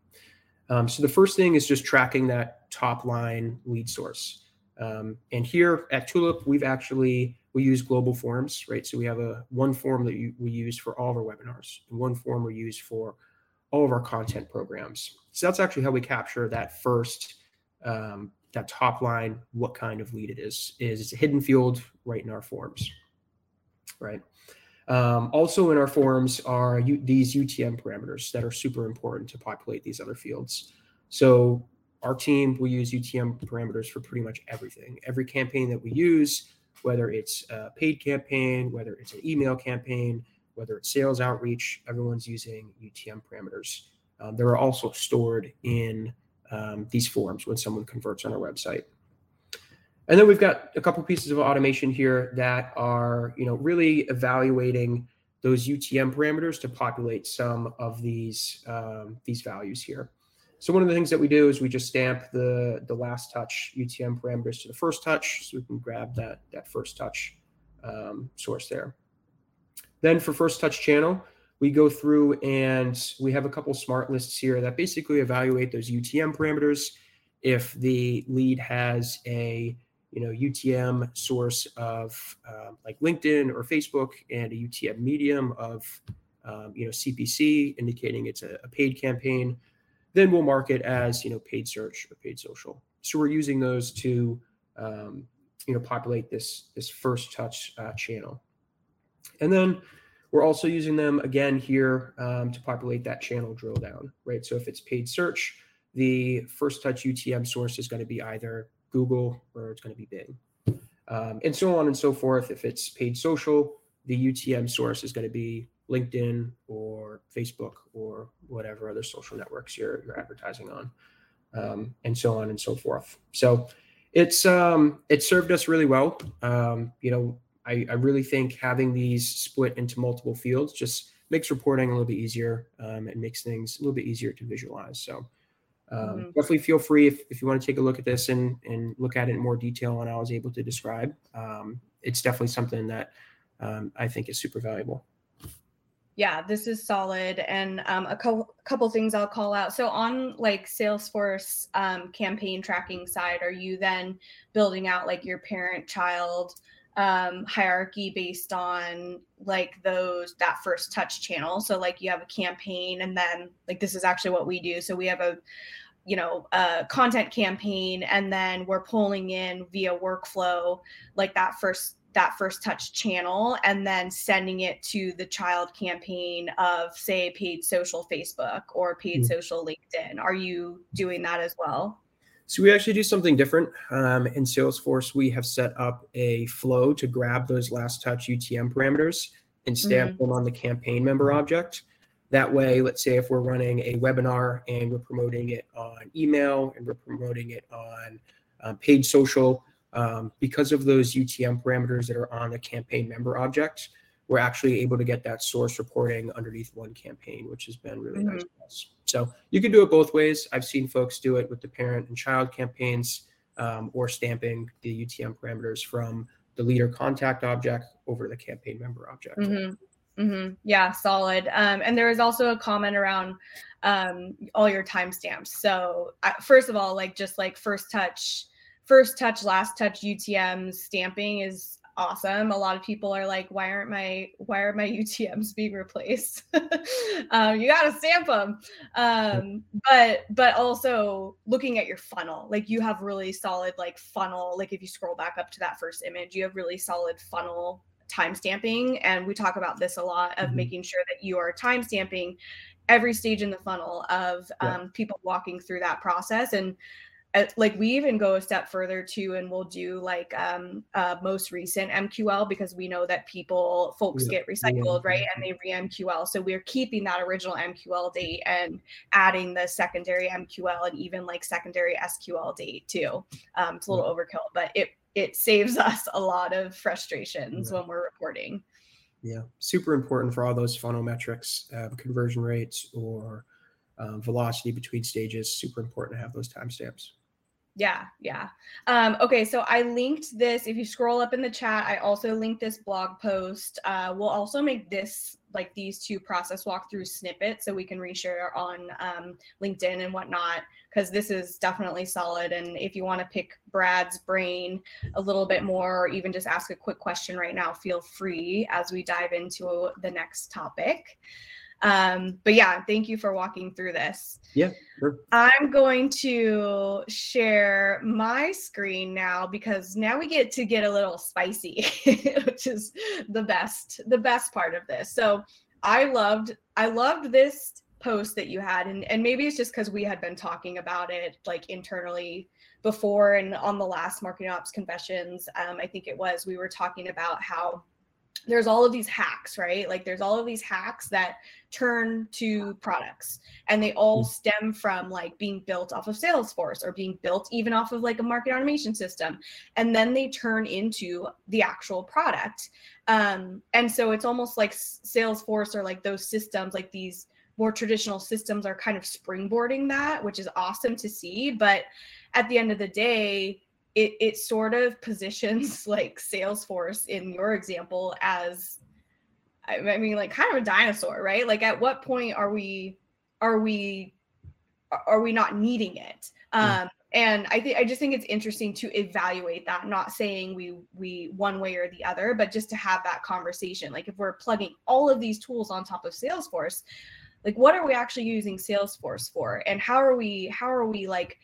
Um, so the first thing is just tracking that top line lead source. Um, and here at Tulip, we've actually We use global forms, right? So we have a one form that you, we use for all of our webinars, and one form we use for all of our content programs. So that's actually how we capture that first, um, that top line, what kind of lead it is, is it's a hidden field right in our forms, right? Um, also in our forms are U- these U T M parameters that are super important to populate these other fields. So our team, we use U T M parameters for pretty much everything. Every campaign that we use, whether it's a paid campaign, whether it's an email campaign, whether it's sales outreach, everyone's using U T M parameters. Um, they're also stored in um, these forms when someone converts on our website. And then we've got a couple pieces of automation here that are, you know, really evaluating those U T M parameters to populate some of these um, these values here. So one of the things that we do is we just stamp the, the last touch U T M parameters to the first touch, so we can grab that, that first touch um, source there. Then for first touch channel, we go through and we have a couple smart lists here that basically evaluate those U T M parameters. If the lead has a you know U T M source of um, like LinkedIn or Facebook and a U T M medium of um, you know C P C, indicating it's a, a paid campaign, then we'll mark it as, you know, paid search or paid social. So we're using those to, um, you know, populate this, this first touch uh, channel. And then we're also using them again here um, to populate that channel drill down, right? So if it's paid search, the first touch U T M source is going to be either Google or it's going to be Bing, um, and so on and so forth. If it's paid social, the U T M source is going to be LinkedIn or Facebook or whatever other social networks you're you're advertising on, um, and so on and so forth. So it's um, it served us really well. Um, you know, I, I really think having these split into multiple fields just makes reporting a little bit easier. Um, it makes things a little bit easier to visualize. So um, mm-hmm. definitely feel free if, if you want to take a look at this and and look at it in more detail than I was able to describe. Um, it's definitely something that um, I think is super valuable. Yeah, this is solid. And um, a co- couple things I'll call out. So on like Salesforce um, campaign tracking side, are you then building out like your parent child um, hierarchy based on like those, that first touch channel? So like you have a campaign and then like, this is actually what we do. So we have a, you know, a content campaign, and then we're pulling in via workflow, like that first that first touch channel, and then sending it to the child campaign of, say, paid social Facebook or paid mm. social LinkedIn. Are you doing that as well? So we actually do something different. Um, in Salesforce, we have set up a flow to grab those last touch U T M parameters and stamp mm-hmm. them on the campaign member object. That way, let's say if we're running a webinar and we're promoting it on email and we're promoting it on uh, paid social, Um, because of those U T M parameters that are on the campaign member object, we're actually able to get that source reporting underneath one campaign, which has been really mm-hmm. nice for us. So you can do it both ways. I've seen folks do it with the parent and child campaigns, um, or stamping the U T M parameters from the leader contact object over the campaign member object. Mm-hmm. Mm-hmm. Yeah, solid. Um, and there was also a comment around um, all your timestamps. So uh, first of all, like just like first touch, First touch, last touch, U T M stamping is awesome. A lot of people are like, "Why aren't my why are my U T Ms being replaced?" um, you gotta stamp them. Um, but but also looking at your funnel, like you have really solid like funnel. Like if you scroll back up to that first image, you have really solid funnel time stamping, and we talk about this a lot of mm-hmm. making sure that you are time stamping every stage in the funnel of um, yeah. people walking through that process. And like we even go a step further too, and we'll do like um, uh, most recent M Q L, because we know that people, folks yeah. get recycled, yeah. right? And they re-M Q L. So we're keeping that original M Q L date and adding the secondary M Q L and even like secondary S Q L date too. Um, it's a little yeah. overkill, but it it saves us a lot of frustrations yeah. when we're reporting. Yeah, super important for all those funnel metrics, um, conversion rates or um, velocity between stages. Super important to have those timestamps. Yeah, yeah. Um, okay, so I linked this. If you scroll up in the chat, I also linked this blog post. Uh, we'll also make this, like these two process walkthrough snippets so we can reshare on um, LinkedIn and whatnot, because this is definitely solid. And if you want to pick Brad's brain a little bit more, or even just ask a quick question right now, feel free as we dive into the next topic. Um, but yeah, thank you for walking through this. Yeah, sure. I'm going to share my screen now because now we get to get a little spicy, which is the best, the best part of this. So I loved, I loved this post that you had, and, and maybe it's just because we had been talking about it like internally before, and on the last Marketing Ops Confessions, um, I think it was, we were talking about how there's all of these hacks, right? Like there's all of these hacks that turn to products, and they all stem from like being built off of Salesforce or being built even off of like a market automation system. And then they turn into the actual product. Um, and so it's almost like Salesforce or like those systems, like these more traditional systems are kind of springboarding that, which is awesome to see. But at the end of the day, It, it sort of positions like Salesforce in your example as, I mean, like kind of a dinosaur, right? Like at what point are we, are we, are we not needing it? Um, and I think, I just think it's interesting to evaluate that, not saying we, we one way or the other, but just to have that conversation. Like if we're plugging all of these tools on top of Salesforce, like what are we actually using Salesforce for, and how are we how are we like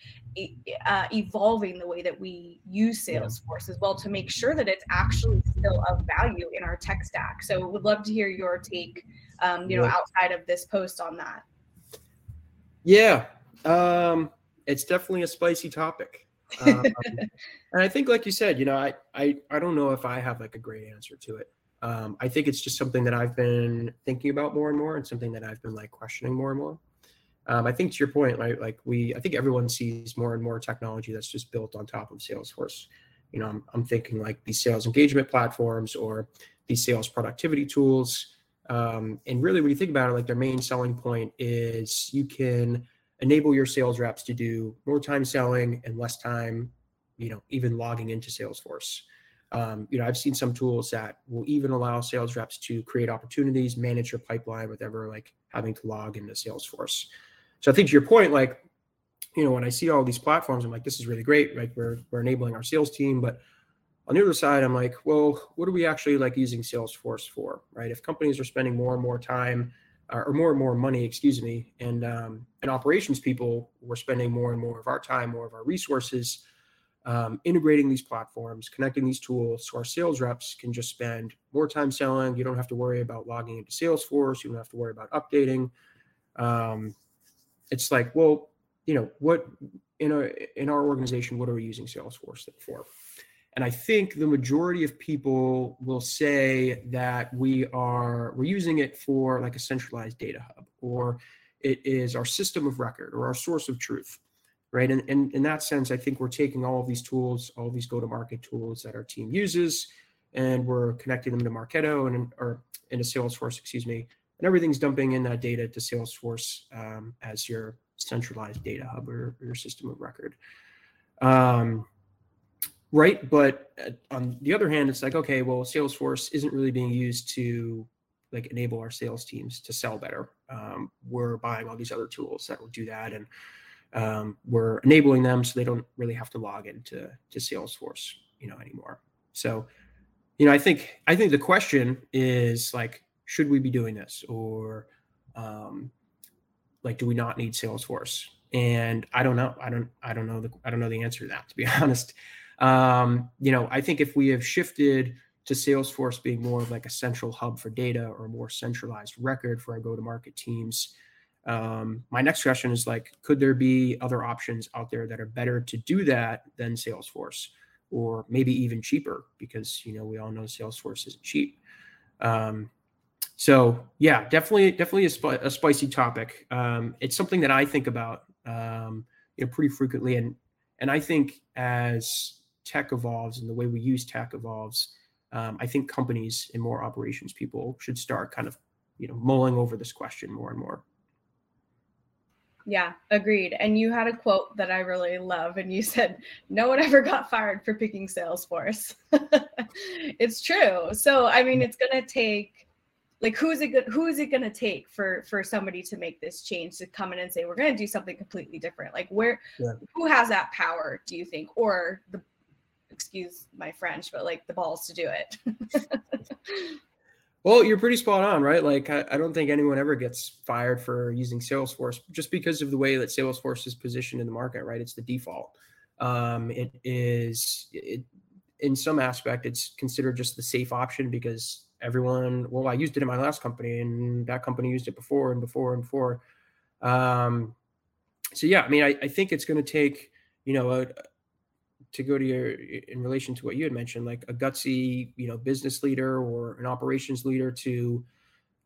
uh, evolving the way that we use Salesforce as well to make sure that it's actually still of value in our tech stack? So would love to hear your take, um, you know, outside of this post on that. Yeah, um, it's definitely a spicy topic, um, and I think, like you said, you know, I, I I don't know if I have like a great answer to it. Um, I think it's just something that I've been thinking about more and more, and something that I've been like questioning more and more. Um, I think to your point, right? Like we, I think everyone sees more and more technology that's just built on top of Salesforce. You know, I'm, I'm thinking like these sales engagement platforms or these sales productivity tools. Um, and really when you think about it, like their main selling point is you can enable your sales reps to do more time selling and less time, you know, even logging into Salesforce. Um, you know, I've seen some tools that will even allow sales reps to create opportunities, manage your pipeline without ever like having to log into Salesforce. So I think to your point, like, you know, when I see all these platforms, I'm like, this is really great. Like we're, we're enabling our sales team, but on the other side, I'm like, well, what are we actually like using Salesforce for, right? If companies are spending more and more time uh, or more and more money, excuse me, and, um, and operations people were spending more and more of our time, more of our resources, Um, integrating these platforms, connecting these tools so our sales reps can just spend more time selling. You don't have to worry about logging into Salesforce. You don't have to worry about updating. Um, it's like, well, you know, what in our, in our organization, what are we using Salesforce for? And I think the majority of people will say that we are, we're using it for like a centralized data hub, or it is our system of record or our source of truth. Right. And, and in that sense, I think we're taking all of these tools, all of these go-to-market tools that our team uses, and we're connecting them to Marketo and or into Salesforce, excuse me, and everything's dumping in that data to Salesforce um, as your centralized data hub or your system of record. Um, right. But on the other hand, it's like, okay, well, Salesforce isn't really being used to like enable our sales teams to sell better. Um, we're buying all these other tools that will do that. And Um, we're enabling them so they don't really have to log into to Salesforce, you know, anymore. So, you know, I think I think the question is like, should we be doing this, or um, like, do we not need Salesforce? And I don't know. I don't. I don't know. The, I don't know the answer to that, to be honest. Um, you know, I think if we have shifted to Salesforce being more of like a central hub for data or a more centralized record for our go-to-market teams. Um, my next question is like, could there be other options out there that are better to do that than Salesforce, or maybe even cheaper? Because, you know, we all know Salesforce isn't cheap. Um, so yeah, definitely, definitely a, sp- a spicy topic. Um, it's something that I think about, um, you know, pretty frequently. And, and I think as tech evolves and the way we use tech evolves, um, I think companies and more operations people should start kind of, you know, mulling over this question more and more. Yeah, agreed. And you had a quote that I really love, and you said, no one ever got fired for picking Salesforce. It's true. So, I mean, it's going to take, like, who's it, who is it going to take for, for somebody to make this change, to come in and say, we're going to do something completely different? Like, where, yeah. who has that power, do you think, or the, excuse my French, but like the balls to do it? Well, you're pretty spot on, right? Like, I, I don't think anyone ever gets fired for using Salesforce just because of the way that Salesforce is positioned in the market, right? It's the default. Um, it is, it, in some aspect, it's considered just the safe option because everyone, well, I used it in my last company and that company used it before and before and before. Um, so, yeah, I mean, I, I think it's going to take, you know, a, to go to your, in relation to what you had mentioned, like a gutsy, you know, business leader or an operations leader to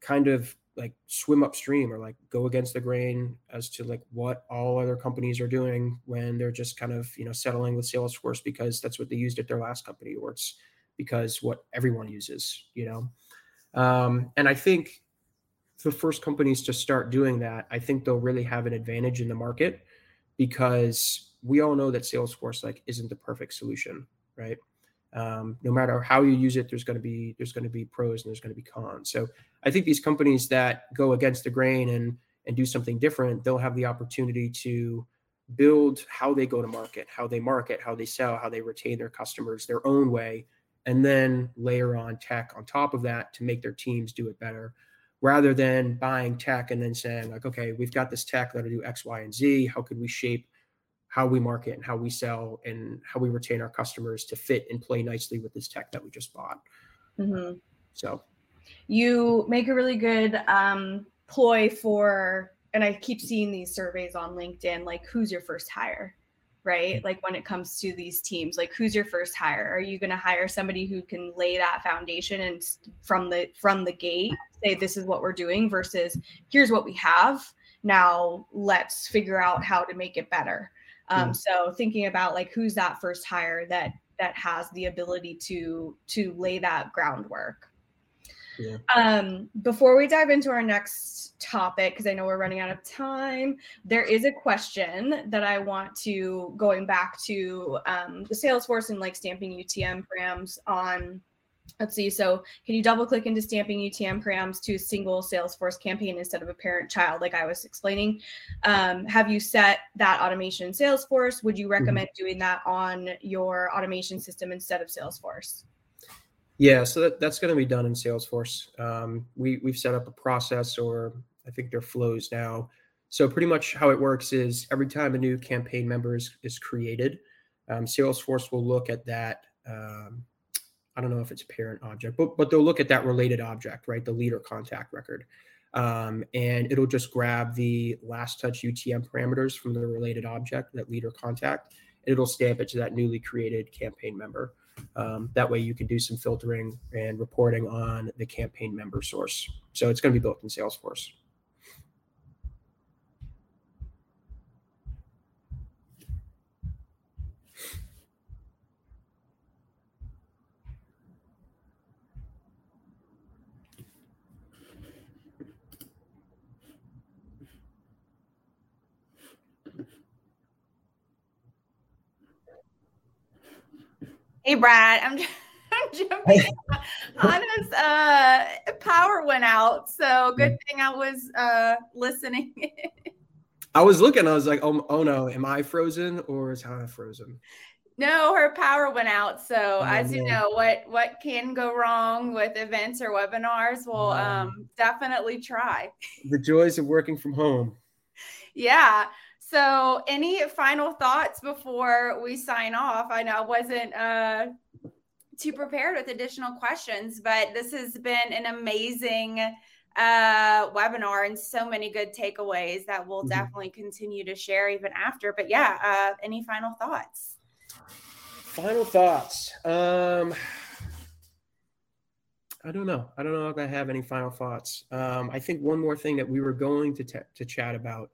kind of like swim upstream or like go against the grain as to like what all other companies are doing when they're just kind of, you know, settling with Salesforce because that's what they used at their last company, or it's because what everyone uses, you know? Um, and I think the first companies to start doing that, I think they'll really have an advantage in the market, because we all know that Salesforce like isn't the perfect solution, right? Um, no matter how you use it, there's going to be there's going to be pros and there's going to be cons. So I think these companies that go against the grain and and do something different, they'll have the opportunity to build how they go to market, how they market, how they sell, how they retain their customers their own way, and then layer on tech on top of that to make their teams do it better, rather than buying tech and then saying like, okay, we've got this tech that'll do X, Y, and Z. How could we shape how we market and how we sell and how we retain our customers to fit and play nicely with this tech that we just bought? Mm-hmm. So you make a really good um, ploy for, and I keep seeing these surveys on LinkedIn, like who's your first hire, right? Like when it comes to these teams, like who's your first hire? Are you going to hire somebody who can lay that foundation and from the, from the gate say, this is what we're doing versus here's what we have. Now let's figure out how to make it better. Um, so thinking about like, who's that first hire that, that has the ability to, to lay that groundwork. Yeah. Um, before we dive into our next topic, cause I know we're running out of time, there is a question that I want to, going back to, um, the Salesforce and like stamping U T M params on, let's see. So can you double click into stamping U T M params to a single Salesforce campaign instead of a parent child, like I was explaining? Um, have you set that automation in Salesforce? Would you recommend mm-hmm. doing that on your automation system instead of Salesforce? Yeah, so that, that's going to be done in Salesforce. Um, we, we've set up a process, or I think they're flows now. So pretty much how it works is every time a new campaign member is, is created, um, Salesforce will look at that. Um, I don't know if it's a parent object, but but they'll look at that related object, right? The leader contact record. Um, and it'll just grab the last touch U T M parameters from the related object, that leader contact, and it'll stamp it to that newly created campaign member. Um, that way you can do some filtering and reporting on the campaign member source. So it's going to be built in Salesforce. Hey, Brad, I'm, I'm jumping Anna's uh, power went out, so good thing I was uh, listening. I was looking. I was like, oh, oh, no, am I frozen or is Hannah frozen? No, her power went out. So oh, as you know, what, what can go wrong with events or webinars will um, um, definitely try. The joys of working from home. Yeah. So any final thoughts before we sign off? I know I wasn't uh, too prepared with additional questions, but this has been an amazing uh, webinar and so many good takeaways that we'll mm-hmm. definitely continue to share even after. But yeah, uh, any final thoughts? Final thoughts. Um, I don't know. I don't know if I have any final thoughts. Um, I think one more thing that we were going to t- to chat about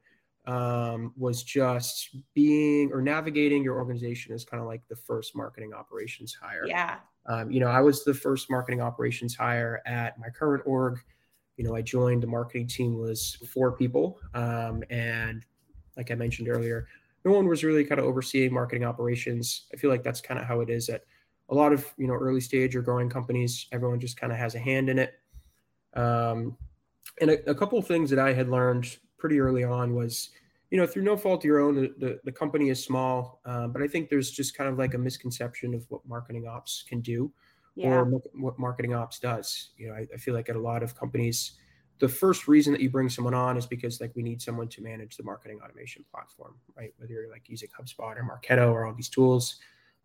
Um, was just being or navigating your organization as kind of like the first marketing operations hire. Yeah. Um, you know, I was the first marketing operations hire at my current org. You know, I joined, the marketing team was four people. Um, and like I mentioned earlier, no one was really kind of overseeing marketing operations. I feel like that's kind of how it is at a lot of, you know, early stage or growing companies. Everyone just kind of has a hand in it. Um, and a, a couple of things that I had learned pretty early on was, you know, through no fault of your own, the, the, the company is small, um, but I think there's just kind of like a misconception of what marketing ops can do yeah. or what marketing ops does. You know, I, I feel like at a lot of companies, the first reason that you bring someone on is because like we need someone to manage the marketing automation platform, right? Whether you're like using HubSpot or Marketo or all these tools,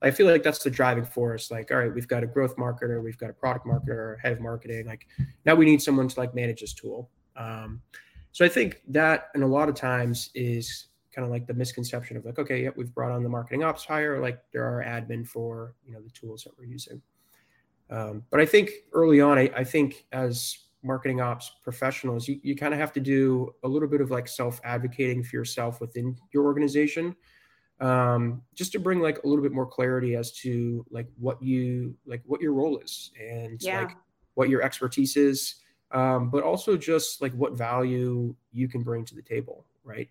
I feel like that's the driving force. Like, all right, we've got a growth marketer, we've got a product marketer, head of marketing. Like now we need someone to like manage this tool. Um, so I think that, and a lot of times is kind of like the misconception of like, okay, yeah, we've brought on the marketing ops hire, like they're our admin for, you know, the tools that we're using. Um, but I think early on, I, I think as marketing ops professionals, you, you kind of have to do a little bit of like self-advocating for yourself within your organization. Um, just to bring like a little bit more clarity as to like what you, like what your role is and yeah. like what your expertise is, um, but also just like what value you can bring to the table, right?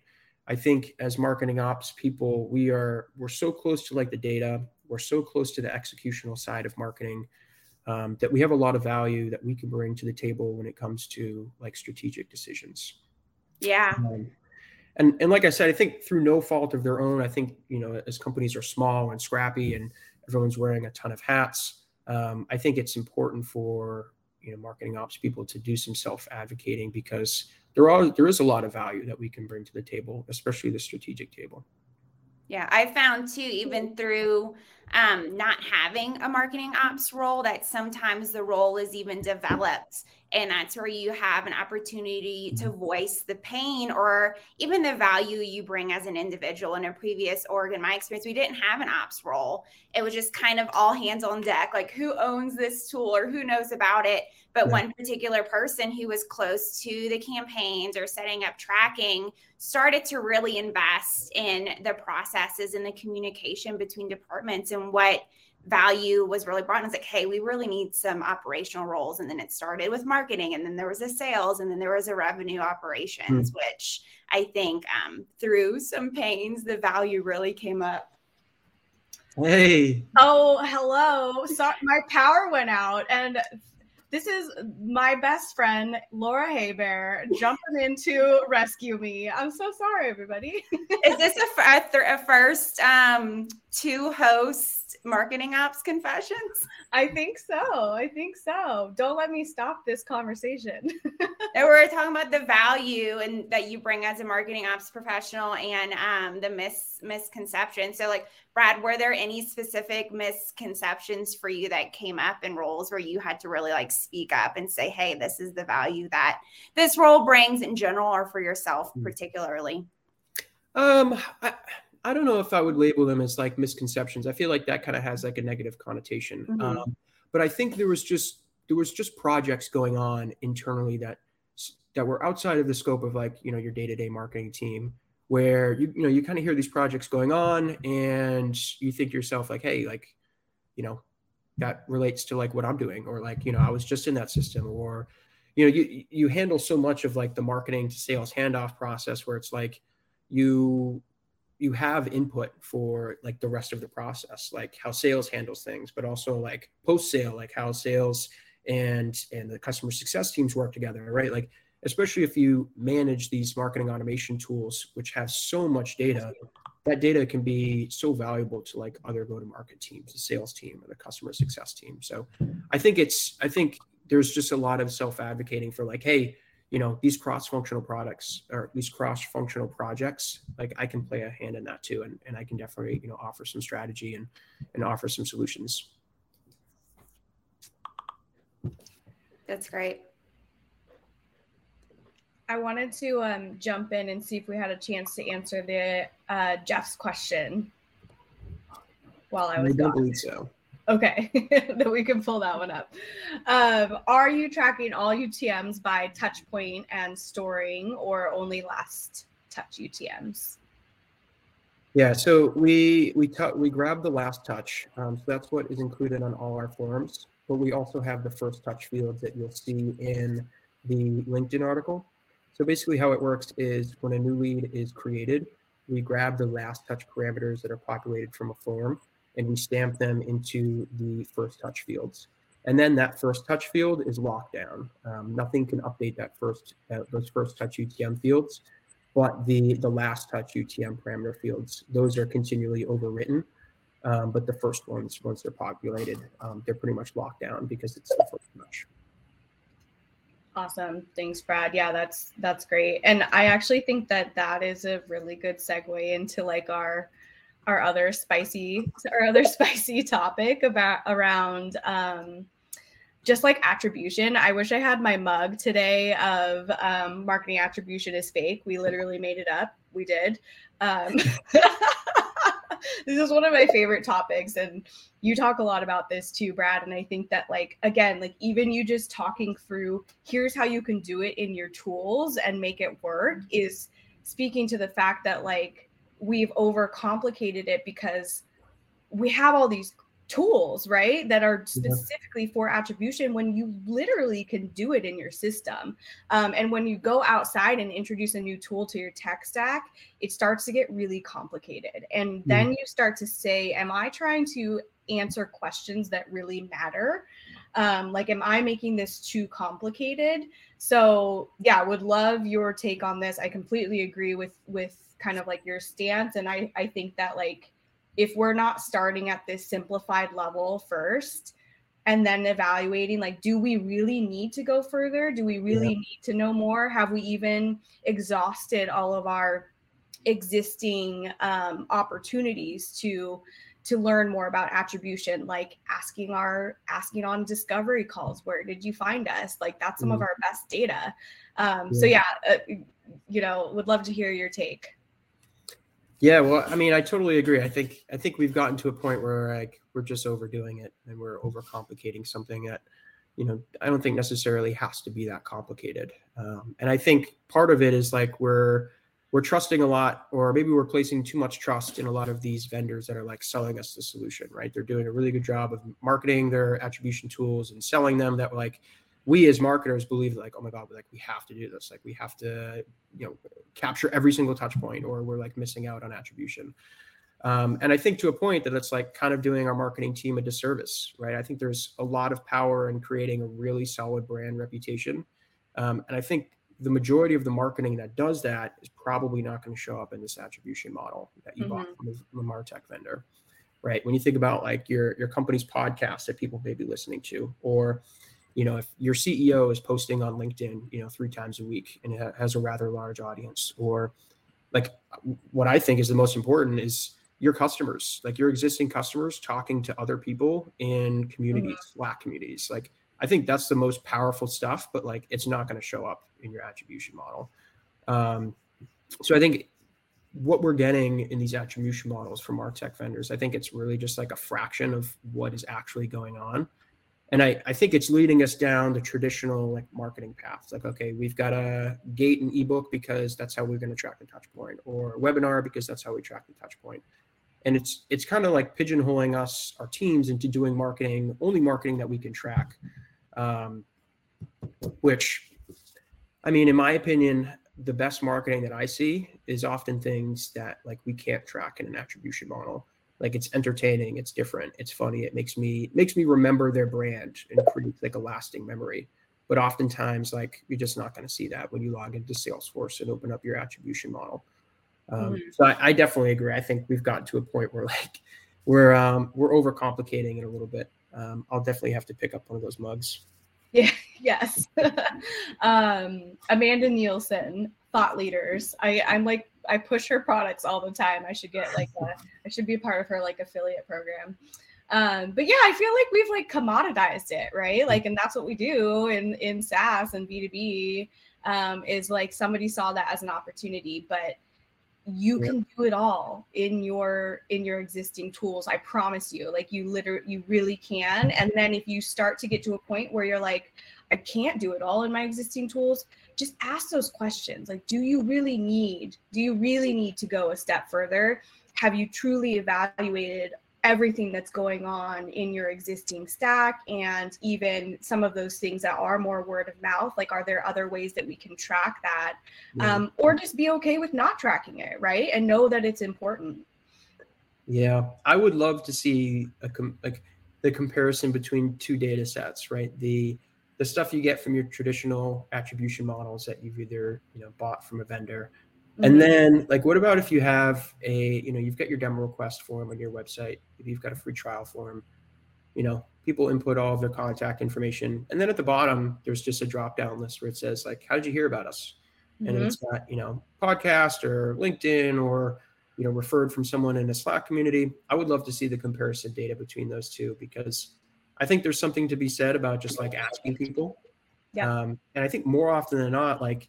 I think as marketing ops people, we are, we're so close to like the data, we're so close to the executional side of marketing, um, that we have a lot of value that we can bring to the table when it comes to like strategic decisions. Yeah. Um, And and like I said, I think through no fault of their own, I think, you know, as companies are small and scrappy and everyone's wearing a ton of hats, um, I think it's important for, you know, marketing ops people to do some self-advocating because there are there is a lot of value that we can bring to the table, especially the strategic table. Yeah, I found too, even through um, not having a marketing ops role, that sometimes the role is even developed. And that's where you have an opportunity to voice the pain or even the value you bring as an individual. In a previous org, in my experience, we didn't have an ops role. It was just kind of all hands on deck, like who owns this tool or who knows about it. But yeah. one particular person who was close to the campaigns or setting up tracking started to really invest in the processes and the communication between departments and what value was really brought. And it's like, hey, we really need some operational roles. And then it started with marketing, and then there was a sales, and then there was a revenue operations, mm. which I think um, through some pains, the value really came up. Hey. Oh, hello. So my power went out, and this is my best friend, Laura Haybear, jumping in to rescue me. I'm so sorry, everybody. Is this a, a, th- a first um, two-host marketing ops confessions? I think so. I think so. Don't let me stop this conversation. And we're talking about the value and that you bring as a marketing ops professional and um, the mis- misconception. So, like, Brad, were there any specific misconceptions for you that came up in roles where you had to really like speak up and say, hey, this is the value that this role brings in general or for yourself particularly? Um, I, I don't know if I would label them as like misconceptions. I feel like that kind of has like a negative connotation. Mm-hmm. Um, but I think there was just, there was just projects going on internally that, that were outside of the scope of like, you know, your day-to-day marketing team, where you you know you kind of hear these projects going on and you think to yourself like, hey, like, you know, that relates to like what I'm doing, or like, you know, I was just in that system, or, you know, you you handle so much of like the marketing to sales handoff process where it's like you you have input for like the rest of the process, like how sales handles things, but also like post sale, like how sales and and the customer success teams work together, right? Like, especially if you manage these marketing automation tools, which have so much data, that data can be so valuable to like other go-to-market teams, the sales team or the customer success team. So I think it's, I think there's just a lot of self-advocating for like, hey, you know, these cross-functional products or these cross-functional projects, like I can play a hand in that too. And, and I can definitely, you know, offer some strategy and, and offer some solutions. That's great. I wanted to um, jump in and see if we had a chance to answer the uh, Jeff's question while I was I don't believe so. Okay, then we can pull that one up. Um, are you tracking all U T Ms by touch point and storing, or only last touch U T Ms? Yeah, so we we t- we grab the last touch. Um, so that's what is included on all our forms, but we also have the first touch field that you'll see in the LinkedIn article. So basically how it works is when a new lead is created, we grab the last touch parameters that are populated from a form and we stamp them into the first touch fields. And then that first touch field is locked down. Um, nothing can update that first, uh, those first touch U T M fields, but the, the last touch U T M parameter fields, those are continually overwritten. Um, but the first ones, once they're populated, um, they're pretty much locked down because it's the first touch. Awesome. Thanks, Brad. Yeah, that's that's great. And I actually think that that is a really good segue into like our our other spicy our other spicy topic about around um, just like attribution. I wish I had my mug today of um, marketing attribution is fake. We literally made it up. We did. Um, this is one of my favorite topics. And you talk a lot about this too, Brad. And I think that like, again, like even you just talking through, here's how you can do it in your tools and make it work is speaking to the fact that like, we've overcomplicated it because we have all these tools, right, that are specifically for attribution when you literally can do it in your system. Um, and when you go outside and introduce a new tool to your tech stack, it starts to get really complicated. And then mm-hmm. you start to say, am I trying to answer questions that really matter? Um, like, am I making this too complicated? So yeah, would love your take on this. I completely agree with with kind of like your stance. And I, I think that like, if we're not starting at this simplified level first and then evaluating, like, do we really need to go further? Do we really yeah. need to know more? Have we even exhausted all of our existing um, opportunities to to learn more about attribution, like asking our asking on discovery calls, where did you find us? Like that's some mm-hmm. of our best data. Um, yeah. So yeah, uh, you know, would love to hear your take. Yeah, well, I mean, I totally agree. I think I think we've gotten to a point where like we're just overdoing it and we're overcomplicating something that, you know, I don't think necessarily has to be that complicated. Um, and I think part of it is like we're we're trusting a lot, or maybe we're placing too much trust in a lot of these vendors that are like selling us the solution, right? They're doing a really good job of marketing their attribution tools and selling them that like we as marketers believe like, oh my God, like we have to do this. Like we have to, you know, capture every single touch point or we're like missing out on attribution. Um, and I think to a point that it's like kind of doing our marketing team a disservice, right? I think there's a lot of power in creating a really solid brand reputation. Um, and I think the majority of the marketing that does that is probably not going to show up in this attribution model that you mm-hmm. bought from a MarTech vendor, right? When you think about like your, your company's podcast that people may be listening to, or you know, if your C E O is posting on LinkedIn, you know, three times a week and it has a rather large audience, or like what I think is the most important is your customers, like your existing customers talking to other people in communities, mm-hmm. Slack communities. Like, I think that's the most powerful stuff, but like, it's not going to show up in your attribution model. Um, so I think what we're getting in these attribution models from our tech vendors, I think it's really just like a fraction of what is actually going on. And I, I think it's leading us down the traditional like marketing paths. Like, okay, we've got to gate an ebook because that's how we're going to track the touch point, or a webinar because that's how we track the touch point. And it's it's kind of like pigeonholing us, our teams, into doing marketing, only marketing that we can track. Um, which, I mean, in my opinion, the best marketing that I see is often things that like we can't track in an attribution model. Like it's entertaining, it's different, it's funny, it makes me it makes me remember their brand and creates like a lasting memory. But oftentimes, like you're just not going to see that when you log into Salesforce and open up your attribution model. Um, mm-hmm. So I, I definitely agree. I think we've gotten to a point where like we're um, we're overcomplicating it a little bit. Um, I'll definitely have to pick up one of those mugs. Yeah. Yes. um, Amanda Nielsen, thought leaders. I, I'm like. I push her products all the time. I should get like, a, I should be a part of her like affiliate program. Um, but yeah, I feel like we've like commoditized it, right? Like, and that's what we do in, in SaaS and B two B um, is like somebody saw that as an opportunity, but you yeah. can do it all in your, in your existing tools. I promise you, like you literally, you really can. And then if you start to get to a point where you're like, I can't do it all in my existing tools, just ask those questions. Like, do you really need, do you really need to go a step further? Have you truly evaluated everything that's going on in your existing stack, and even some of those things that are more word of mouth, like are there other ways that we can track that? Yeah. Um, or just be okay with not tracking it, right? And know that it's important. Yeah, I would love to see a com- like the comparison between two data sets, right? The the stuff you get from your traditional attribution models that you've either, you know, bought from a vendor. And then, like, what about if you have a, you know, you've got your demo request form on your website, maybe you've got a free trial form, you know, people input all of their contact information. And then at the bottom, there's just a drop-down list where it says, like, how did you hear about us? Mm-hmm. And it's got, you know, podcast or LinkedIn or, you know, referred from someone in a Slack community. I would love to see the comparison data between those two, because I think there's something to be said about just, like, asking people. Yeah. Um, and I think more often than not, like,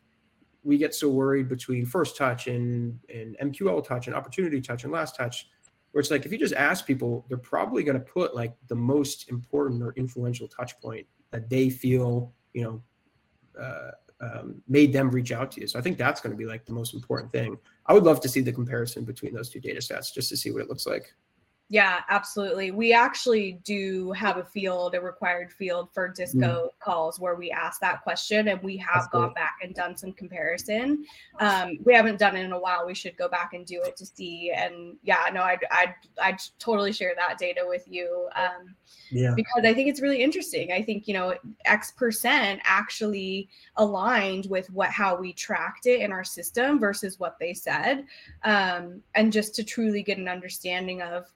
we get so worried between first touch and, and M Q L touch and opportunity touch and last touch, where it's like, if you just ask people, they're probably going to put like the most important or influential touch point that they feel, you know, uh, um, made them reach out to you. So I think that's going to be like the most important thing. I would love to see the comparison between those two data sets just to see what it looks like. Yeah, absolutely. We actually do have a field, a required field for disco mm. calls where we ask that question, and we have That's gone cool. back and done some comparison. Um, we haven't done it in a while. We should go back and do it to see. And yeah, no, I'd, I'd, I'd totally share that data with you um, yeah. because I think it's really interesting. I think, you know, X percent actually aligned with what, how we tracked it in our system versus what they said. Um, and just to truly get an understanding of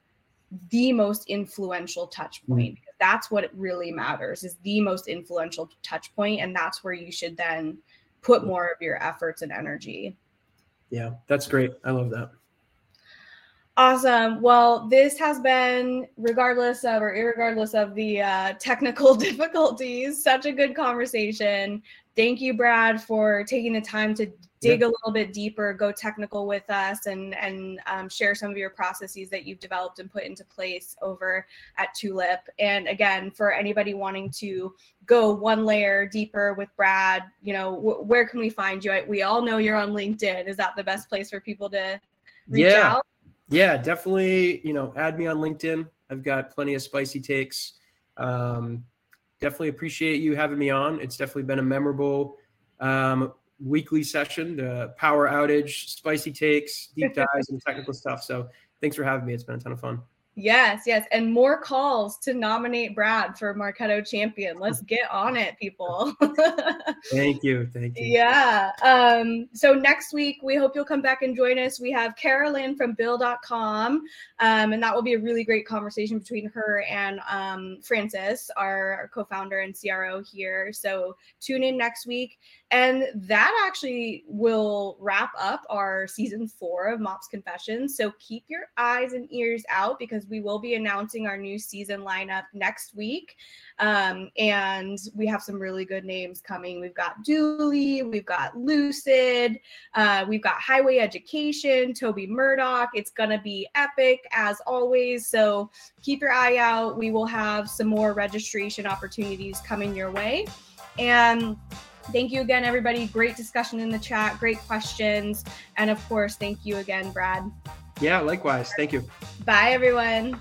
the most influential touch point. Because that's what really matters, is the most influential touch point. And that's where you should then put more of your efforts and energy. Yeah, that's great. I love that. Awesome. Well, this has been, regardless of or irregardless of the uh, technical difficulties, such a good conversation. Thank you, Brad, for taking the time to dig yeah. a little bit deeper, go technical with us, and, and um, share some of your processes that you've developed and put into place over at Tulip. And again, for anybody wanting to go one layer deeper with Brad, you know, wh- where can we find you? We all know you're on LinkedIn. Is that the best place for people to reach yeah. out? Yeah, definitely, you know, add me on LinkedIn. I've got plenty of spicy takes. Um, definitely appreciate you having me on. It's definitely been a memorable um, weekly session, the power outage, spicy takes, deep dives, and technical stuff. So thanks for having me. It's been a ton of fun. Yes, yes. And more calls to nominate Brad for Marketo Champion. Let's get on it, people. Thank you. Thank you. Yeah. Um, so next week, we hope you'll come back and join us. We have Carolyn from bill dot com, um, and that will be a really great conversation between her and um, Francis, our, our co-founder and C R O here. So tune in next week. And that actually will wrap up our season four of MOPS Confessions. So keep your eyes and ears out, because we will be announcing our new season lineup next week. Um, and we have some really good names coming. We've got Dooley, we've got Lucid, uh, we've got Highway Education, Toby Murdoch. It's going to be epic as always. So keep your eye out. We will have some more registration opportunities coming your way. And thank you again, everybody. Great discussion in the chat. Great questions. And of course, thank you again, Brad. Yeah, likewise. Thank you. Bye, everyone.